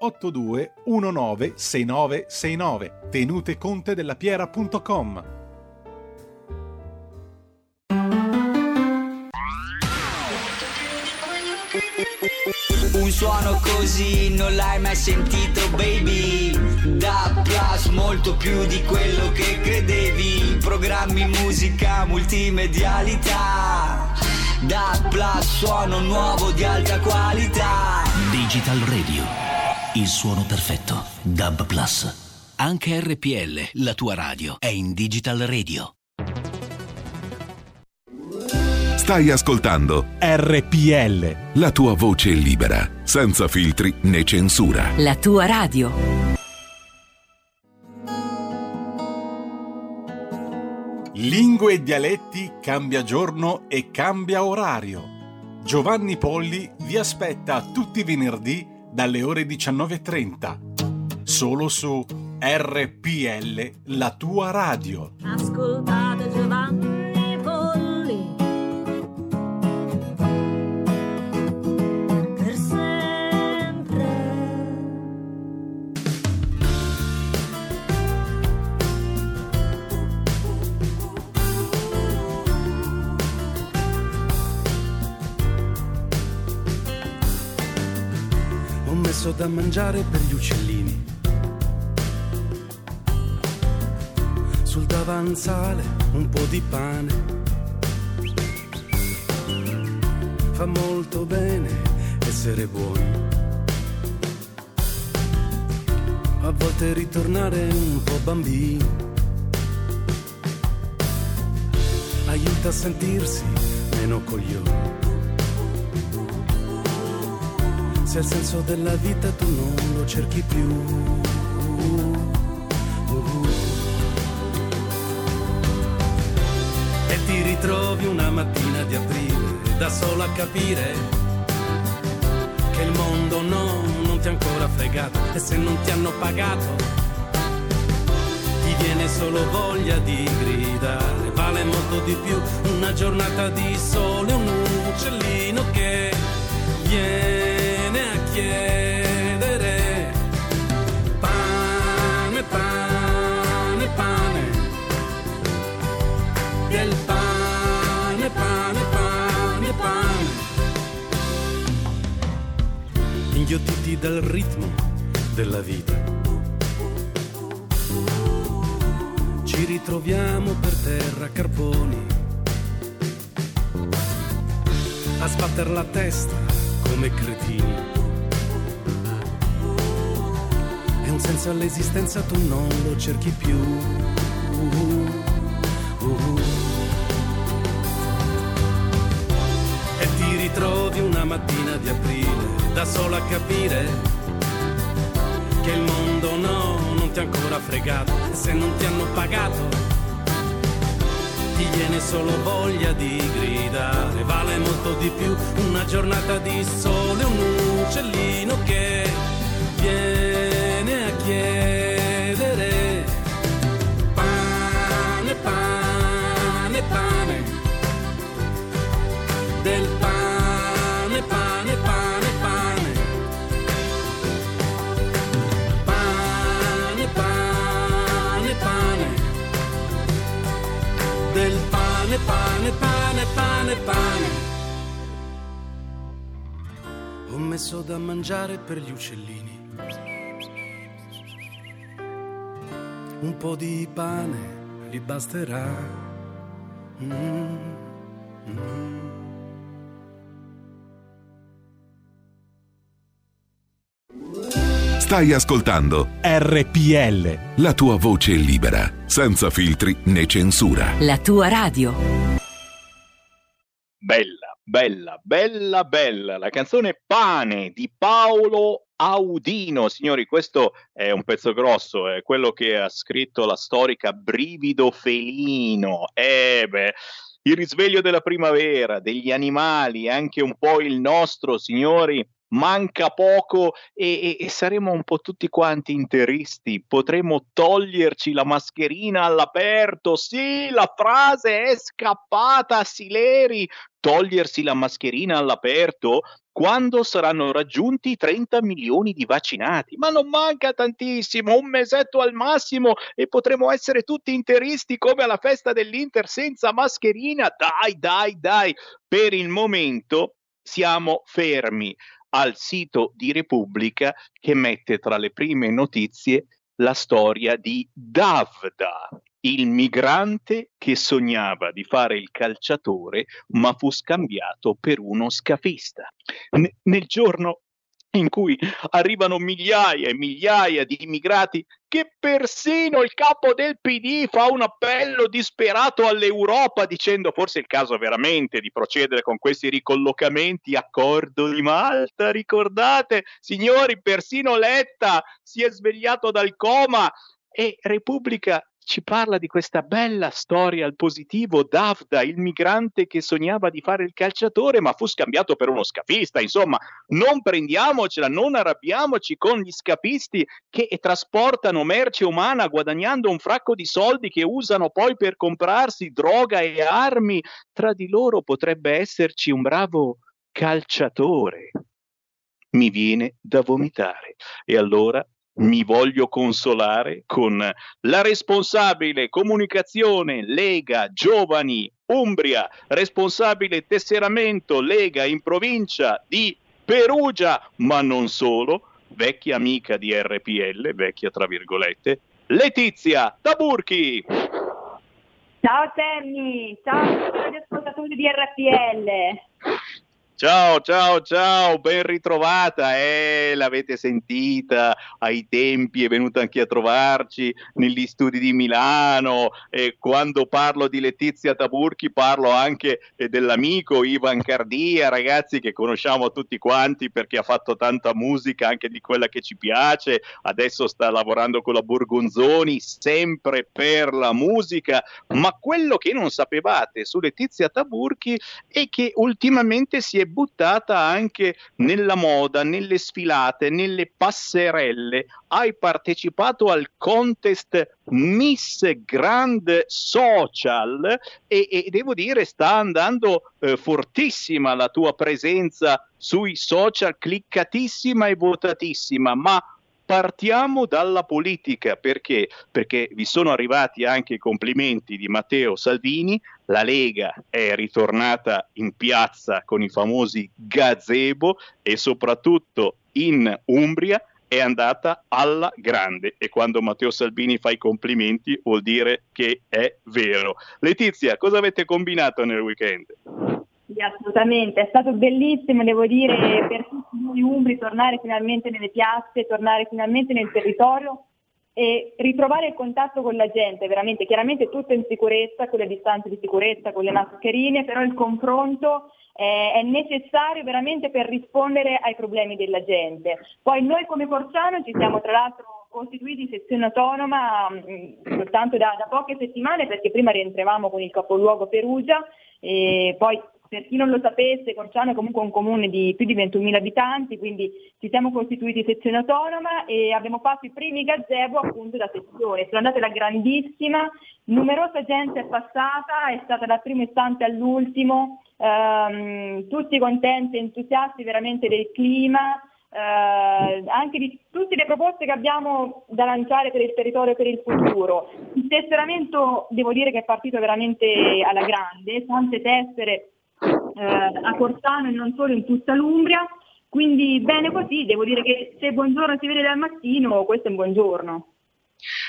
zero otto due uno nove sei nove sei nove. Tenutecontedellapiera punto com. Un suono così non l'hai mai sentito, baby. Da Plus, molto più di quello che credevi. Programmi, musica, multimedialità. Da Plus, suono nuovo di alta qualità. Digital Radio, il suono perfetto. Dab Plus. Anche R P L, la tua radio, è in Digital Radio. Stai ascoltando R P L, la tua voce libera, senza filtri né censura. La tua radio. Lingue e dialetti cambia giorno e cambia orario. Giovanni Polli vi aspetta tutti i venerdì dalle ore diciannove e trenta. Solo su R P L, la tua radio. Ascoltate Giovanni. Da mangiare per gli uccellini sul davanzale, un po' di pane fa molto bene essere buoni, a volte ritornare un po' bambini aiuta a sentirsi meno coglioni. Se il senso della vita tu non lo cerchi più, uh-huh. E ti ritrovi una mattina di aprile da sola a capire che il mondo no, non ti ha ancora fregato. E se non ti hanno pagato ti viene solo voglia di gridare. Vale molto di più una giornata di sole, un uccellino che viene chiedere pane, pane, pane, del pane, pane, pane, pane, inghiottiti dal ritmo della vita. Ci ritroviamo per terra a carponi, a sbatter la testa come cretini. Senso all'esistenza tu non lo cerchi più, uh, uh. E ti ritrovi una mattina di aprile da sola a capire che il mondo no, non ti ha ancora fregato. E se non ti hanno pagato ti viene solo voglia di gridare. Vale molto di più una giornata di sole, un uccellino che viene chiedere pane, pane, pane, del pane, pane, pane, pane, pane, pane, pane, del pane, pane, pane, pane, pane. Ho messo da mangiare per gli uccellini, un po' di pane gli basterà. Mm, mm. Stai ascoltando R P L, la tua voce libera, senza filtri né censura. La tua radio. Bella, bella, bella, bella. La canzone Pane di Paolo Audino, signori, questo è un pezzo grosso, è quello che ha scritto la storica Brivido Felino. Eh beh, il risveglio della primavera, degli animali, anche un po' il nostro, signori, manca poco e, e, e saremo un po' tutti quanti interisti, potremo toglierci la mascherina all'aperto, sì, la frase è scappata a Sileri, togliersi la mascherina all'aperto quando saranno raggiunti trenta milioni di vaccinati, ma non manca tantissimo, un mesetto al massimo e potremo essere tutti interisti come alla festa dell'Inter senza mascherina, dai dai dai, per il momento siamo fermi al sito di Repubblica che mette tra le prime notizie la storia di Davda, il migrante che sognava di fare il calciatore ma fu scambiato per uno scafista. N- nel giorno in cui arrivano migliaia e migliaia di immigrati, che persino il capo del P D fa un appello disperato all'Europa dicendo forse è il caso veramente di procedere con questi ricollocamenti, accordo di Malta, ricordate? Signori, persino Letta si è svegliato dal coma e Repubblica ci parla di questa bella storia al positivo, Davda, il migrante che sognava di fare il calciatore ma fu scambiato per uno scafista, insomma non prendiamocela, non arrabbiamoci con gli scafisti che trasportano merce umana guadagnando un fracco di soldi che usano poi per comprarsi droga e armi, tra di loro potrebbe esserci un bravo calciatore. Mi viene da vomitare e allora mi voglio consolare con la responsabile comunicazione Lega Giovani Umbria, responsabile tesseramento Lega in provincia di Perugia, ma non solo, vecchia amica di R P L, vecchia tra virgolette, Letizia Taburchi. Ciao Terni, ciao agli ascoltatori di R P L. Ciao, ciao, ciao, ben ritrovata, eh, l'avete sentita, ai tempi è venuta anche a trovarci negli studi di Milano e quando parlo di Letizia Taburchi parlo anche eh, dell'amico Ivan Cardia, ragazzi, che conosciamo tutti quanti perché ha fatto tanta musica, anche di quella che ci piace, adesso sta lavorando con la Borgonzoni, sempre per la musica, ma quello che non sapevate su Letizia Taburchi è che ultimamente si è buttata anche nella moda, nelle sfilate, nelle passerelle. Hai partecipato al contest Miss Grand Social e, e devo dire sta andando eh, fortissima la tua presenza sui social, cliccatissima e votatissima, ma partiamo dalla politica, perché? Perché vi sono arrivati anche i complimenti di Matteo Salvini, la Lega è ritornata in piazza con i famosi gazebo e soprattutto in Umbria è andata alla grande e quando Matteo Salvini fa i complimenti vuol dire che è vero. Letizia, cosa avete combinato nel weekend? Sì, assolutamente, è stato bellissimo, devo dire, per tutti noi umbri tornare finalmente nelle piazze, tornare finalmente nel territorio e ritrovare il contatto con la gente, veramente, chiaramente tutto in sicurezza, con le distanze di sicurezza, con le mascherine, però il confronto eh, è necessario veramente per rispondere ai problemi della gente. Poi noi come Corciano ci siamo tra l'altro costituiti sezione autonoma mh, soltanto da, da poche settimane perché prima rientravamo con il capoluogo Perugia e poi per chi non lo sapesse, Corciano è comunque un comune di più di ventunomila abitanti, quindi ci siamo costituiti sezione autonoma e abbiamo fatto i primi gazebo appunto da sezione. Sono andate la grandissima, numerosa gente è passata, è stata dal primo istante all'ultimo, ehm, tutti contenti, entusiasti veramente del clima, eh, anche di tutte le proposte che abbiamo da lanciare per il territorio e per il futuro. Il tesseramento devo dire che è partito veramente alla grande, tante tessere Eh, a Corciano e non solo in tutta l'Umbria, quindi bene così, devo dire che se buongiorno si vede dal mattino, questo è un buongiorno.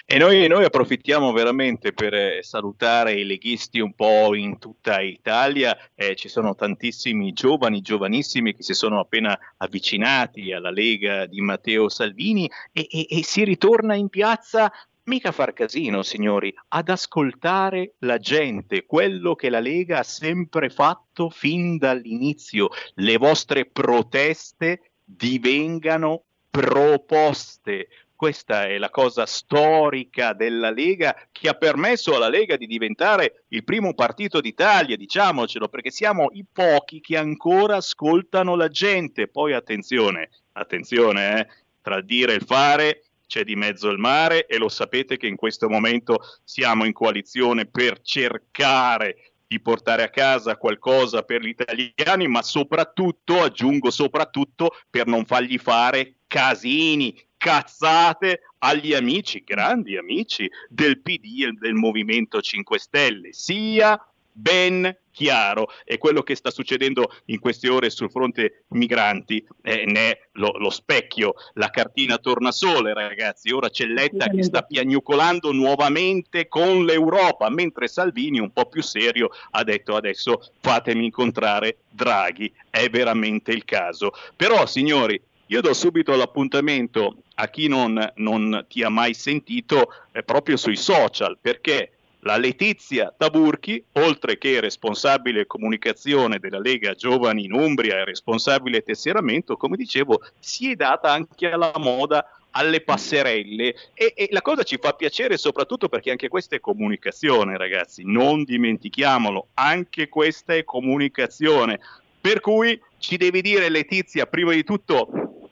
E noi, noi approfittiamo veramente per salutare i leghisti un po' in tutta Italia, eh, ci sono tantissimi giovani, giovanissimi che si sono appena avvicinati alla Lega di Matteo Salvini e, e, e si ritorna in piazza mica far casino, signori, ad ascoltare la gente, quello che la Lega ha sempre fatto fin dall'inizio. Le vostre proteste divengano proposte. Questa è la cosa storica della Lega, che ha permesso alla Lega di diventare il primo partito d'Italia, diciamocelo, perché siamo i pochi che ancora ascoltano la gente. Poi attenzione, attenzione, eh, tra il dire e il fare c'è di mezzo il mare, e lo sapete che in questo momento siamo in coalizione per cercare di portare a casa qualcosa per gli italiani, ma soprattutto, aggiungo soprattutto, per non fargli fare casini, cazzate agli amici, grandi amici del P D e del Movimento cinque Stelle. Sia ben chiaro, e quello che sta succedendo in queste ore sul fronte migranti eh, ne è lo, lo specchio, la cartina tornasole, ragazzi. Ora c'è Letta che sta piagnucolando nuovamente con l'Europa, mentre Salvini, un po' più serio, ha detto adesso fatemi incontrare Draghi, è veramente il caso. Però signori, io do subito l'appuntamento a chi non, non ti ha mai sentito eh, proprio sui social, perché la Letizia Taburchi, oltre che responsabile comunicazione della Lega Giovani in Umbria e responsabile tesseramento, come dicevo, si è data anche alla moda, alle passerelle, e, e la cosa ci fa piacere soprattutto perché anche questa è comunicazione, ragazzi, non dimentichiamolo, anche questa è comunicazione. Per cui ci devi dire, Letizia, prima di tutto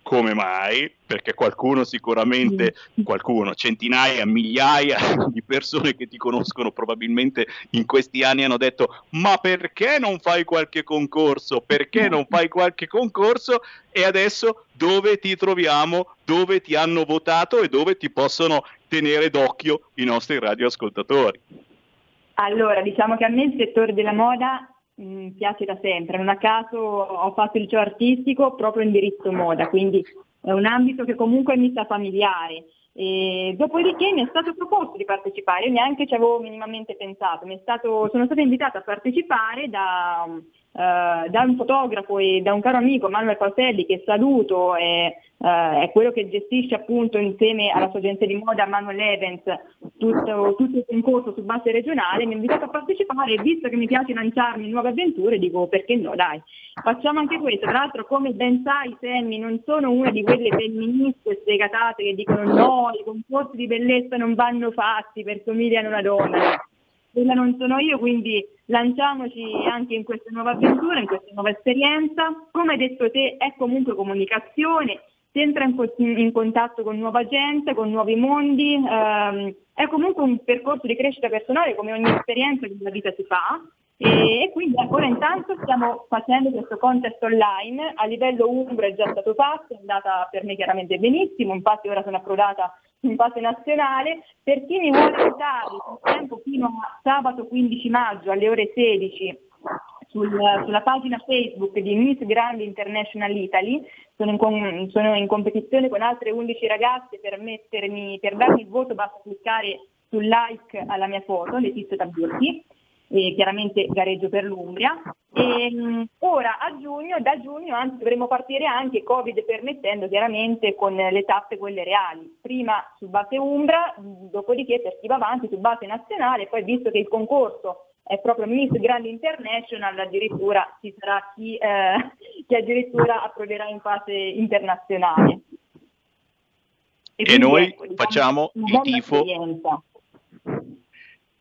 come mai, perché qualcuno sicuramente, qualcuno, centinaia, migliaia di persone che ti conoscono probabilmente in questi anni hanno detto ma perché non fai qualche concorso, perché non fai qualche concorso, e adesso dove ti troviamo, dove ti hanno votato e dove ti possono tenere d'occhio i nostri radioascoltatori? Allora, diciamo che a me il settore della moda mi piace da sempre, non a caso ho fatto il liceo artistico proprio in diritto moda, quindi è un ambito che comunque mi sta familiare. E dopodiché mi è stato proposto di partecipare, io neanche ci avevo minimamente pensato, mi è stato, sono stata invitata a partecipare da, uh, da un fotografo e da un caro amico, Manuel Pauselli, che saluto, è, uh, è quello che gestisce appunto insieme alla sua agenzia di moda Manuel Evans tutto, tutto il concorso su base regionale. Mi ha invitato a partecipare e visto che mi piace lanciarmi in nuove avventure dico perché no, dai, facciamo anche questo. Tra l'altro, come ben sai Sammy, non sono una di quelle femministe sfegatate che dicono no, i concorsi di bellezza non vanno fatti perché somigliano a una donna, quella non sono io, quindi lanciamoci anche in questa nuova avventura, in questa nuova esperienza. Come hai detto te, è comunque comunicazione, si entra in, co- in contatto con nuova gente, con nuovi mondi, ehm, è comunque un percorso di crescita personale come ogni esperienza che nella vita si fa, e, e quindi ancora intanto stiamo facendo questo contest online. A livello umbro è già stato fatto, è andata per me chiaramente benissimo, infatti ora sono approdata in fase nazionale. Per chi mi vuole aiutare, il tempo fino a sabato quindici maggio alle ore sedici sul, sulla pagina Facebook di Miss Grande International Italy. Sono in, com- sono in competizione con altre undici ragazze per mettermi, per darmi il voto basta cliccare sul like alla mia foto, Letizia Taburchi, e chiaramente gareggio per l'Umbria. E, mh, ora a giugno, da giugno anzi dovremo partire anche, Covid permettendo chiaramente, con le tappe quelle reali, prima su base umbra, dopodiché per chi va avanti su base nazionale, poi visto che il concorso è proprio Miss Grande International, addirittura ci sarà chi, eh, chi addirittura approderà in fase internazionale. E, e noi ecco, diciamo, facciamo il tifo. Esperienza.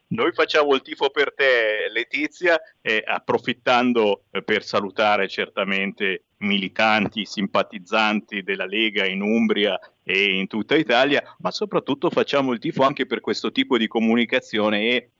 Noi facciamo il tifo per te, Letizia, eh, approfittando eh, per salutare certamente militanti, simpatizzanti della Lega in Umbria e in tutta Italia, ma soprattutto facciamo il tifo anche per questo tipo di comunicazione. E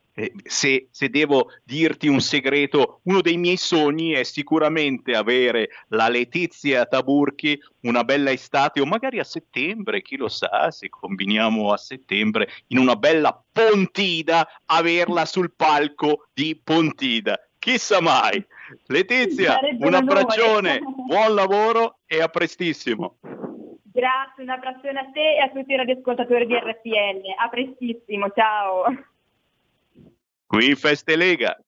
Se, se devo dirti un segreto, uno dei miei sogni è sicuramente avere la Letizia Taburchi una bella estate, o magari a settembre, chi lo sa, se combiniamo a settembre, in una bella Pontida, averla sul palco di Pontida. Chissà mai. Letizia, un abbraccione, buon lavoro e a prestissimo. Grazie, un abbraccione a te e a tutti i radioascoltatori di R P L. A prestissimo, ciao. Qui Feste Lega.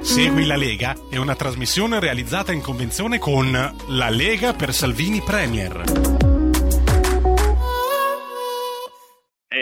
Segui la Lega è una trasmissione realizzata in convenzione con la Lega per Salvini Premier.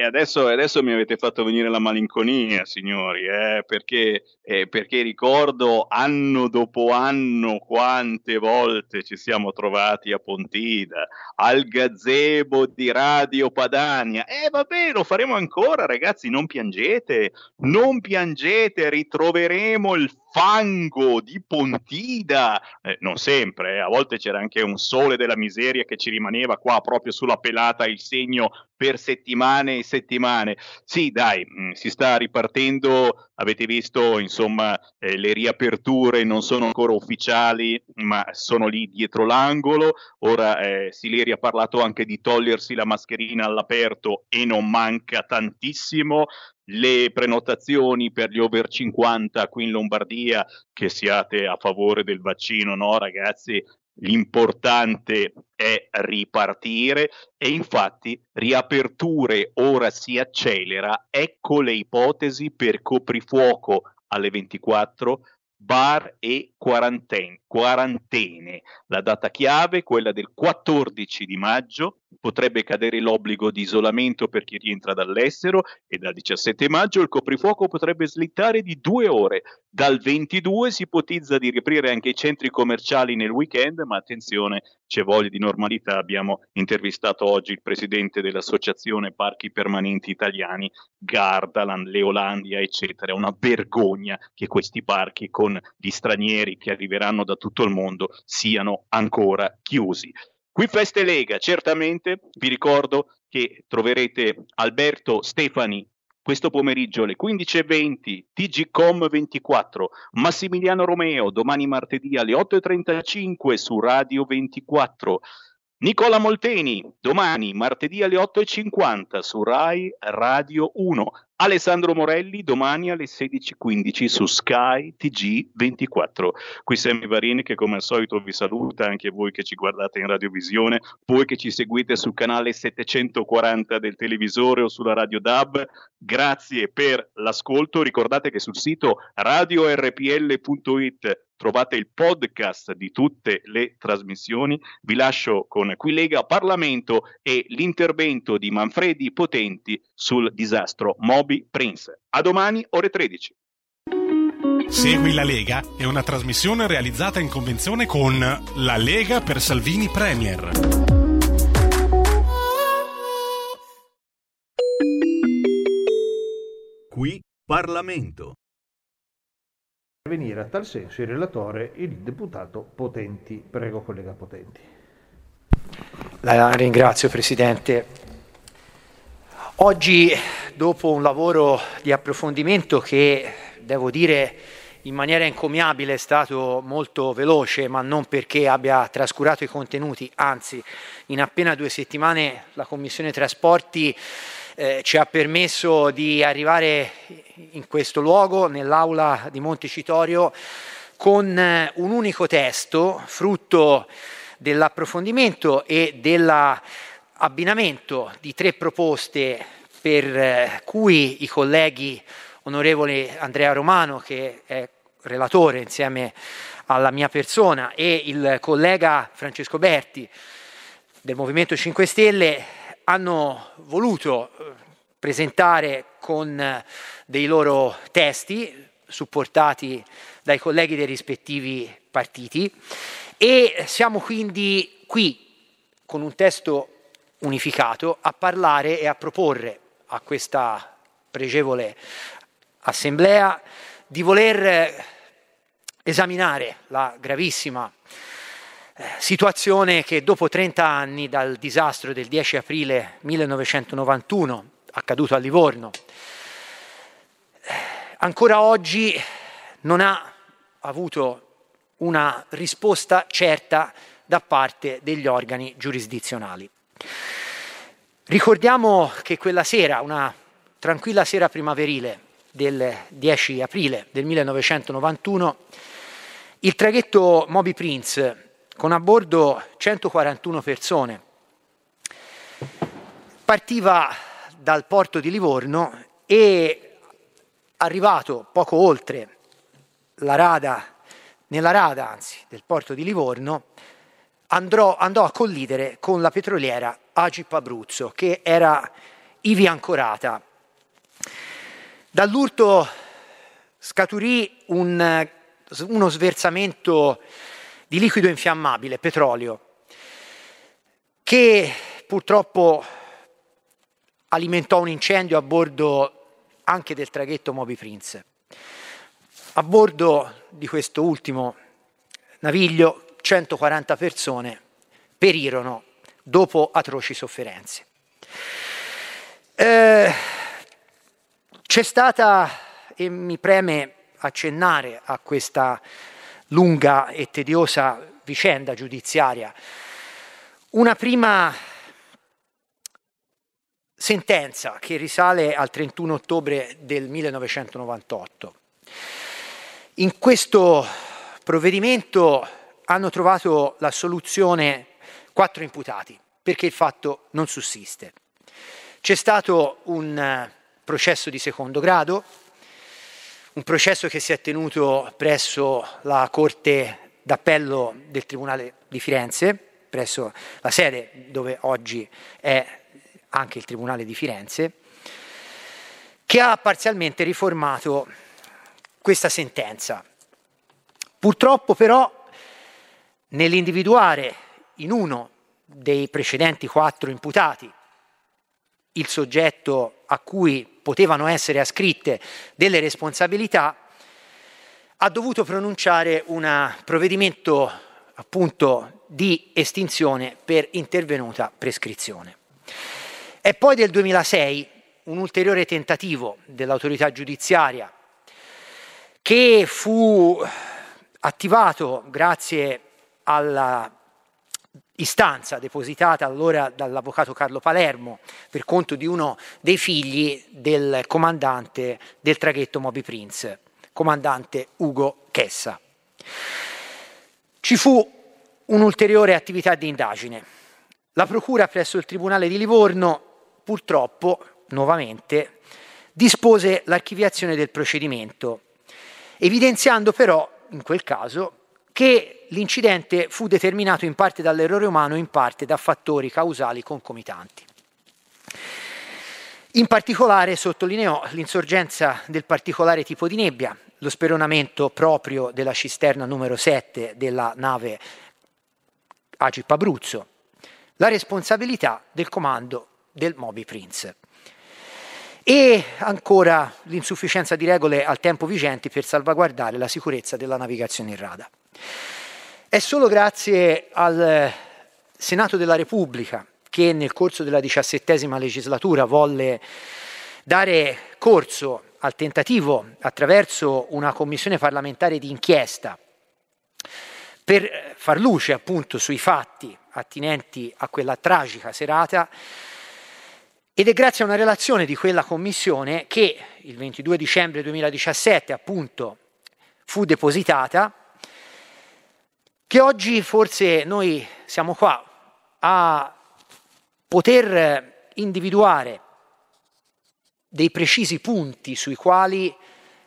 adesso, adesso mi avete fatto venire la malinconia, signori, eh, perché, eh, perché ricordo anno dopo anno quante volte ci siamo trovati a Pontida, al gazebo di Radio Padania. Eh vabbè, lo faremo ancora, ragazzi, non piangete, non piangete, ritroveremo il fango di Pontida, eh, non sempre, eh, a volte c'era anche un sole della miseria che ci rimaneva qua proprio sulla pelata, il segno, per settimane e settimane. Sì, dai, mh, si sta ripartendo, avete visto, insomma, eh, le riaperture non sono ancora ufficiali, ma sono lì dietro l'angolo. Ora eh, Sileri ha parlato anche di togliersi la mascherina all'aperto e non manca tantissimo. Le prenotazioni per gli over cinquanta qui in Lombardia, che siate a favore del vaccino, no ragazzi, l'importante è ripartire, e infatti riaperture ora si accelera, ecco le ipotesi per coprifuoco alle ventiquattro, bar e quarantene, quarantene. La data chiave, quella del quattordici di maggio, potrebbe cadere l'obbligo di isolamento per chi rientra dall'estero, e dal diciassette maggio il coprifuoco potrebbe slittare di due ore. Dal ventidue si ipotizza di riaprire anche i centri commerciali nel weekend, ma attenzione, c'è voglia di normalità. Abbiamo intervistato oggi il presidente dell'associazione Parchi Permanenti Italiani, Gardaland, Leolandia, eccetera. È una vergogna che questi parchi con gli stranieri che arriveranno da tutto il mondo siano ancora chiusi. Qui Feste Lega, certamente. Vi ricordo che troverete Alberto Stefani questo pomeriggio alle quindici e venti, T G Com ventiquattro, Massimiliano Romeo domani martedì alle otto e trentacinque su Radio ventiquattro, Nicola Molteni domani martedì alle otto e cinquanta su Rai Radio uno, Alessandro Morelli domani alle sedici e quindici su Sky T G ventiquattro. Qui Sammy Varini, che come al solito vi saluta, anche voi che ci guardate in radiovisione, voi che ci seguite sul canale settecentoquaranta del televisore o sulla radio D A B. Grazie per l'ascolto, ricordate che sul sito radio R P L punto it trovate il podcast di tutte le trasmissioni. Vi lascio con Qui Lega Parlamento e l'intervento di Manfredi Potenti sul disastro Moby Prince. A domani ore tredici. Segui la Lega è una trasmissione realizzata in convenzione con la Lega per Salvini Premier. Qui Parlamento. Venire a tal senso il relatore, il deputato Potenti. Prego, collega Potenti. La ringrazio, Presidente. Oggi, dopo un lavoro di approfondimento che, devo dire, in maniera encomiabile è stato molto veloce, ma non perché abbia trascurato i contenuti, anzi, in appena due settimane la Commissione Trasporti Eh, ci ha permesso di arrivare in questo luogo, nell'aula di Montecitorio, con eh, un unico testo, frutto dell'approfondimento e dell'abbinamento di tre proposte per eh, cui i colleghi onorevole Andrea Romano, che è relatore insieme alla mia persona, e il collega Francesco Berti del Movimento cinque Stelle hanno voluto presentare con dei loro testi, supportati dai colleghi dei rispettivi partiti, e siamo quindi qui con un testo unificato a parlare e a proporre a questa pregevole assemblea di voler esaminare la gravissima situazione che dopo trenta anni dal disastro del dieci aprile millenovecentonovantuno accaduto a Livorno ancora oggi non ha avuto una risposta certa da parte degli organi giurisdizionali. Ricordiamo che quella sera, una tranquilla sera primaverile del dieci aprile del millenovecentonovantuno, il traghetto Moby Prince, con a bordo centoquarantuno persone, partiva dal porto di Livorno e, arrivato poco oltre la rada, nella rada anzi del porto di Livorno, andrò, andò a collidere con la petroliera Agip Abruzzo, che era ivi ancorata. Dall'urto scaturì un, uno sversamento di liquido infiammabile, petrolio, che purtroppo alimentò un incendio a bordo anche del traghetto Moby Prince. A bordo di questo ultimo naviglio centoquaranta persone perirono dopo atroci sofferenze. Eh, c'è stata, e mi preme accennare a questa lunga e tediosa vicenda giudiziaria, una prima sentenza che risale al trentuno ottobre del millenovecentonovantotto. In questo provvedimento hanno trovato la soluzione quattro imputati, perché il fatto non sussiste. C'è stato un processo di secondo grado, un processo che si è tenuto presso la Corte d'Appello del Tribunale di Firenze, presso la sede dove oggi è anche il Tribunale di Firenze, che ha parzialmente riformato questa sentenza. Purtroppo però, nell'individuare in uno dei precedenti quattro imputati il soggetto a cui potevano essere ascritte delle responsabilità, ha dovuto pronunciare un provvedimento appunto di estinzione per intervenuta prescrizione. È poi del duemilasei un ulteriore tentativo dell'autorità giudiziaria che fu attivato grazie alla istanza depositata allora dall'avvocato Carlo Palermo per conto di uno dei figli del comandante del traghetto Moby Prince, comandante Ugo Chessa. Ci fu un'ulteriore attività di indagine. La procura presso il Tribunale di Livorno purtroppo, nuovamente, dispose l'archiviazione del procedimento, evidenziando però, in quel caso, che l'incidente fu determinato in parte dall'errore umano e in parte da fattori causali concomitanti. In particolare sottolineò l'insorgenza del particolare tipo di nebbia, lo speronamento proprio della cisterna numero sette della nave Agip Abruzzo, la responsabilità del comando del Moby Prince e ancora l'insufficienza di regole al tempo vigenti per salvaguardare la sicurezza della navigazione in rada. È solo grazie al Senato della Repubblica che nel corso della diciassettesima legislatura volle dare corso al tentativo attraverso una commissione parlamentare di inchiesta per far luce appunto sui fatti attinenti a quella tragica serata, ed è grazie a una relazione di quella commissione che il ventidue dicembre duemiladiciassette appunto fu depositata, che oggi forse noi siamo qua a poter individuare dei precisi punti sui quali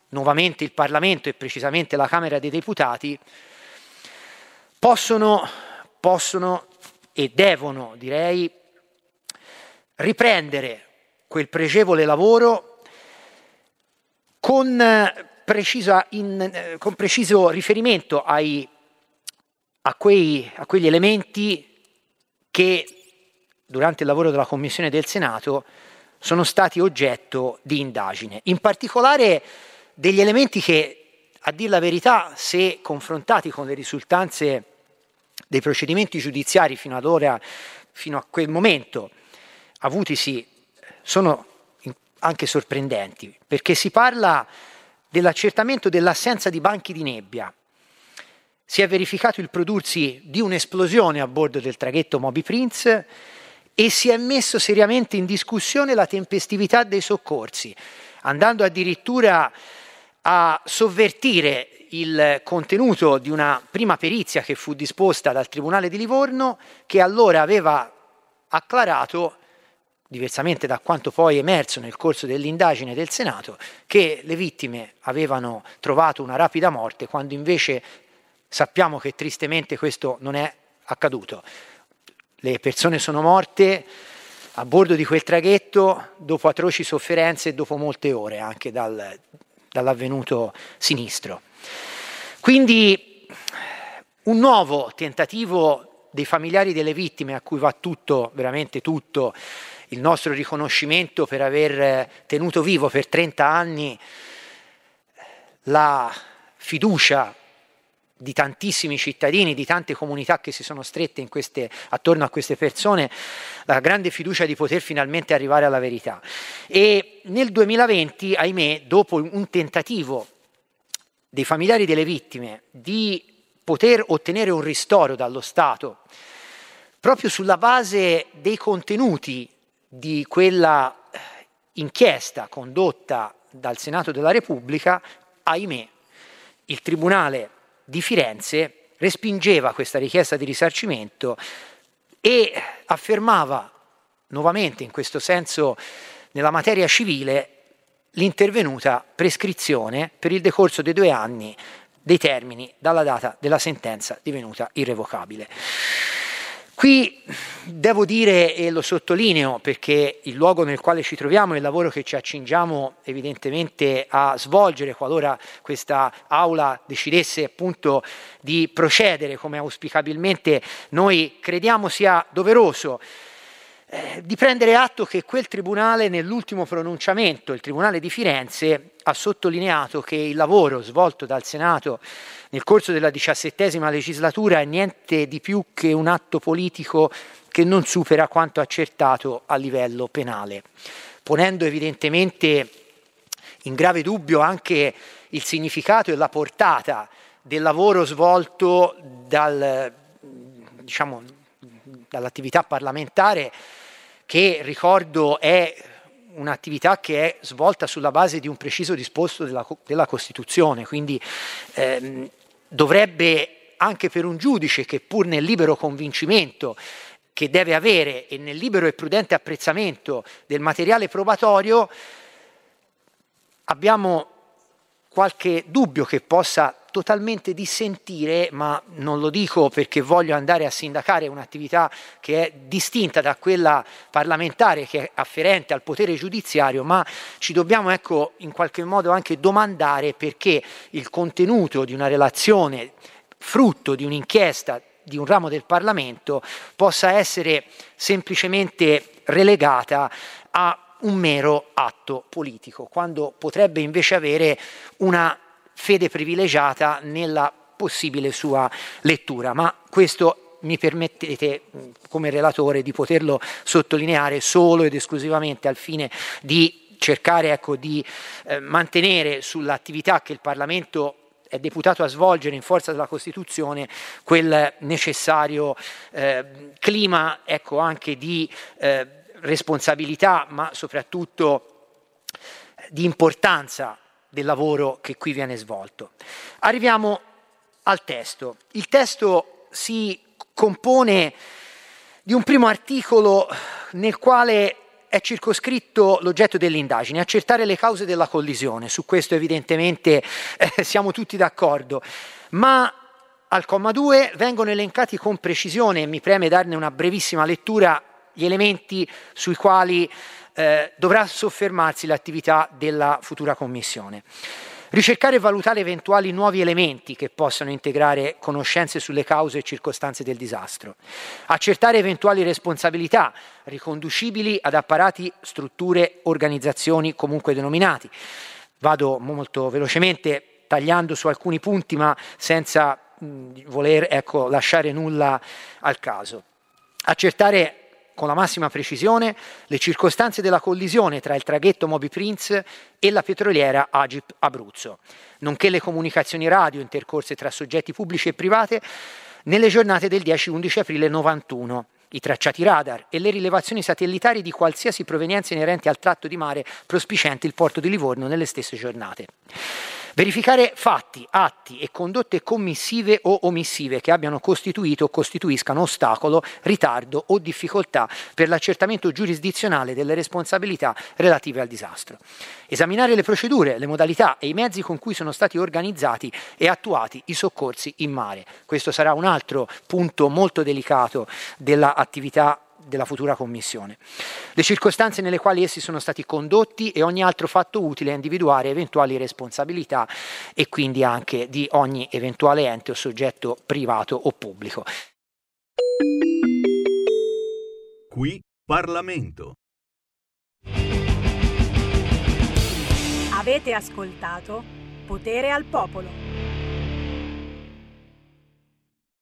nuovamente il Parlamento e precisamente la Camera dei Deputati possono, possono e devono, direi, riprendere quel pregevole lavoro con, precisa in, con preciso riferimento ai A, quei, a quegli elementi che durante il lavoro della Commissione del Senato sono stati oggetto di indagine. In particolare degli elementi che, a dir la verità, se confrontati con le risultanze dei procedimenti giudiziari fino ad ora, fino a quel momento avutisi, sono anche sorprendenti, perché si parla dell'accertamento dell'assenza di banchi di nebbia. Si è verificato il prodursi di un'esplosione a bordo del traghetto Moby Prince e si è messo seriamente in discussione la tempestività dei soccorsi, andando addirittura a sovvertire il contenuto di una prima perizia che fu disposta dal Tribunale di Livorno, che allora aveva acclarato, diversamente da quanto poi emerso nel corso dell'indagine del Senato, che le vittime avevano trovato una rapida morte, quando invece sappiamo che tristemente questo non è accaduto. Le persone sono morte A bordo di quel traghetto, dopo atroci sofferenze e dopo molte ore anche dal, dall'avvenuto sinistro. Quindi un nuovo tentativo dei familiari delle vittime, a cui va tutto, veramente tutto, il nostro riconoscimento per aver tenuto vivo per trenta anni la fiducia di tantissimi cittadini, di tante comunità che si sono strette in queste, attorno a queste persone, la grande fiducia di poter finalmente arrivare alla verità. E nel duemilaventi, ahimè, dopo un tentativo dei familiari delle vittime di poter ottenere un ristoro dallo Stato, proprio sulla base dei contenuti di quella inchiesta condotta dal Senato della Repubblica, ahimè, il Tribunale di Firenze respingeva questa richiesta di risarcimento e affermava nuovamente in questo senso nella materia civile l'intervenuta prescrizione per il decorso dei due anni dei termini dalla data della sentenza divenuta irrevocabile. Qui devo dire, e lo sottolineo perché il luogo nel quale ci troviamo e il lavoro che ci accingiamo evidentemente a svolgere qualora questa Aula decidesse appunto di procedere come auspicabilmente noi crediamo sia doveroso, eh, di prendere atto che quel Tribunale nell'ultimo pronunciamento, il Tribunale di Firenze, ha sottolineato che il lavoro svolto dal Senato nel corso della diciassettesima legislatura è niente di più che un atto politico che non supera quanto accertato a livello penale, ponendo evidentemente in grave dubbio anche il significato e la portata del lavoro svolto dal, diciamo, dall'attività parlamentare, che ricordo è un'attività che è svolta sulla base di un preciso disposto della, della Costituzione, quindi ehm, dovrebbe anche per un giudice che pur nel libero convincimento che deve avere e nel libero e prudente apprezzamento del materiale probatorio, abbiamo qualche dubbio che possa totalmente dissentire, ma non lo dico perché voglio andare a sindacare un'attività che è distinta da quella parlamentare, che è afferente al potere giudiziario, ma ci dobbiamo, ecco, in qualche modo anche domandare perché il contenuto di una relazione frutto di un'inchiesta di un ramo del Parlamento possa essere semplicemente relegata a un mero atto politico, quando potrebbe invece avere una fede privilegiata nella possibile sua lettura. Ma questo mi permettete, come relatore, di poterlo sottolineare solo ed esclusivamente al fine di cercare, ecco, di eh, mantenere sull'attività che il Parlamento è deputato a svolgere in forza della Costituzione quel necessario eh, clima, ecco, anche di eh, responsabilità, ma soprattutto di importanza del lavoro che qui viene svolto. Arriviamo al testo. Il testo si compone di un primo articolo nel quale è circoscritto l'oggetto dell'indagine, accertare le cause della collisione. Su questo evidentemente eh, siamo tutti d'accordo, ma al comma due vengono elencati con precisione, e mi preme darne una brevissima lettura, gli elementi sui quali Eh, dovrà soffermarsi l'attività della futura Commissione. Ricercare e valutare eventuali nuovi elementi che possano integrare conoscenze sulle cause e circostanze del disastro. Accertare eventuali responsabilità riconducibili ad apparati, strutture, organizzazioni comunque denominati. Vado molto velocemente tagliando su alcuni punti, ma senza mh, voler ecco, lasciare nulla al caso. Accertare con la massima precisione le circostanze della collisione tra il traghetto Moby Prince e la petroliera Agip Abruzzo, nonché le comunicazioni radio intercorse tra soggetti pubblici e privati nelle giornate del dieci undici aprile novantuno, i tracciati radar e le rilevazioni satellitari di qualsiasi provenienza inerente al tratto di mare prospiciente il porto di Livorno nelle stesse giornate. Verificare fatti, atti e condotte commissive o omissive che abbiano costituito o costituiscano ostacolo, ritardo o difficoltà per l'accertamento giurisdizionale delle responsabilità relative al disastro. Esaminare le procedure, le modalità e i mezzi con cui sono stati organizzati e attuati i soccorsi in mare. Questo sarà un altro punto molto delicato dell'attività della futura commissione, le circostanze nelle quali essi sono stati condotti e ogni altro fatto utile a individuare eventuali responsabilità e quindi anche di ogni eventuale ente o soggetto privato o pubblico. Qui Parlamento. Avete ascoltato Potere al Popolo.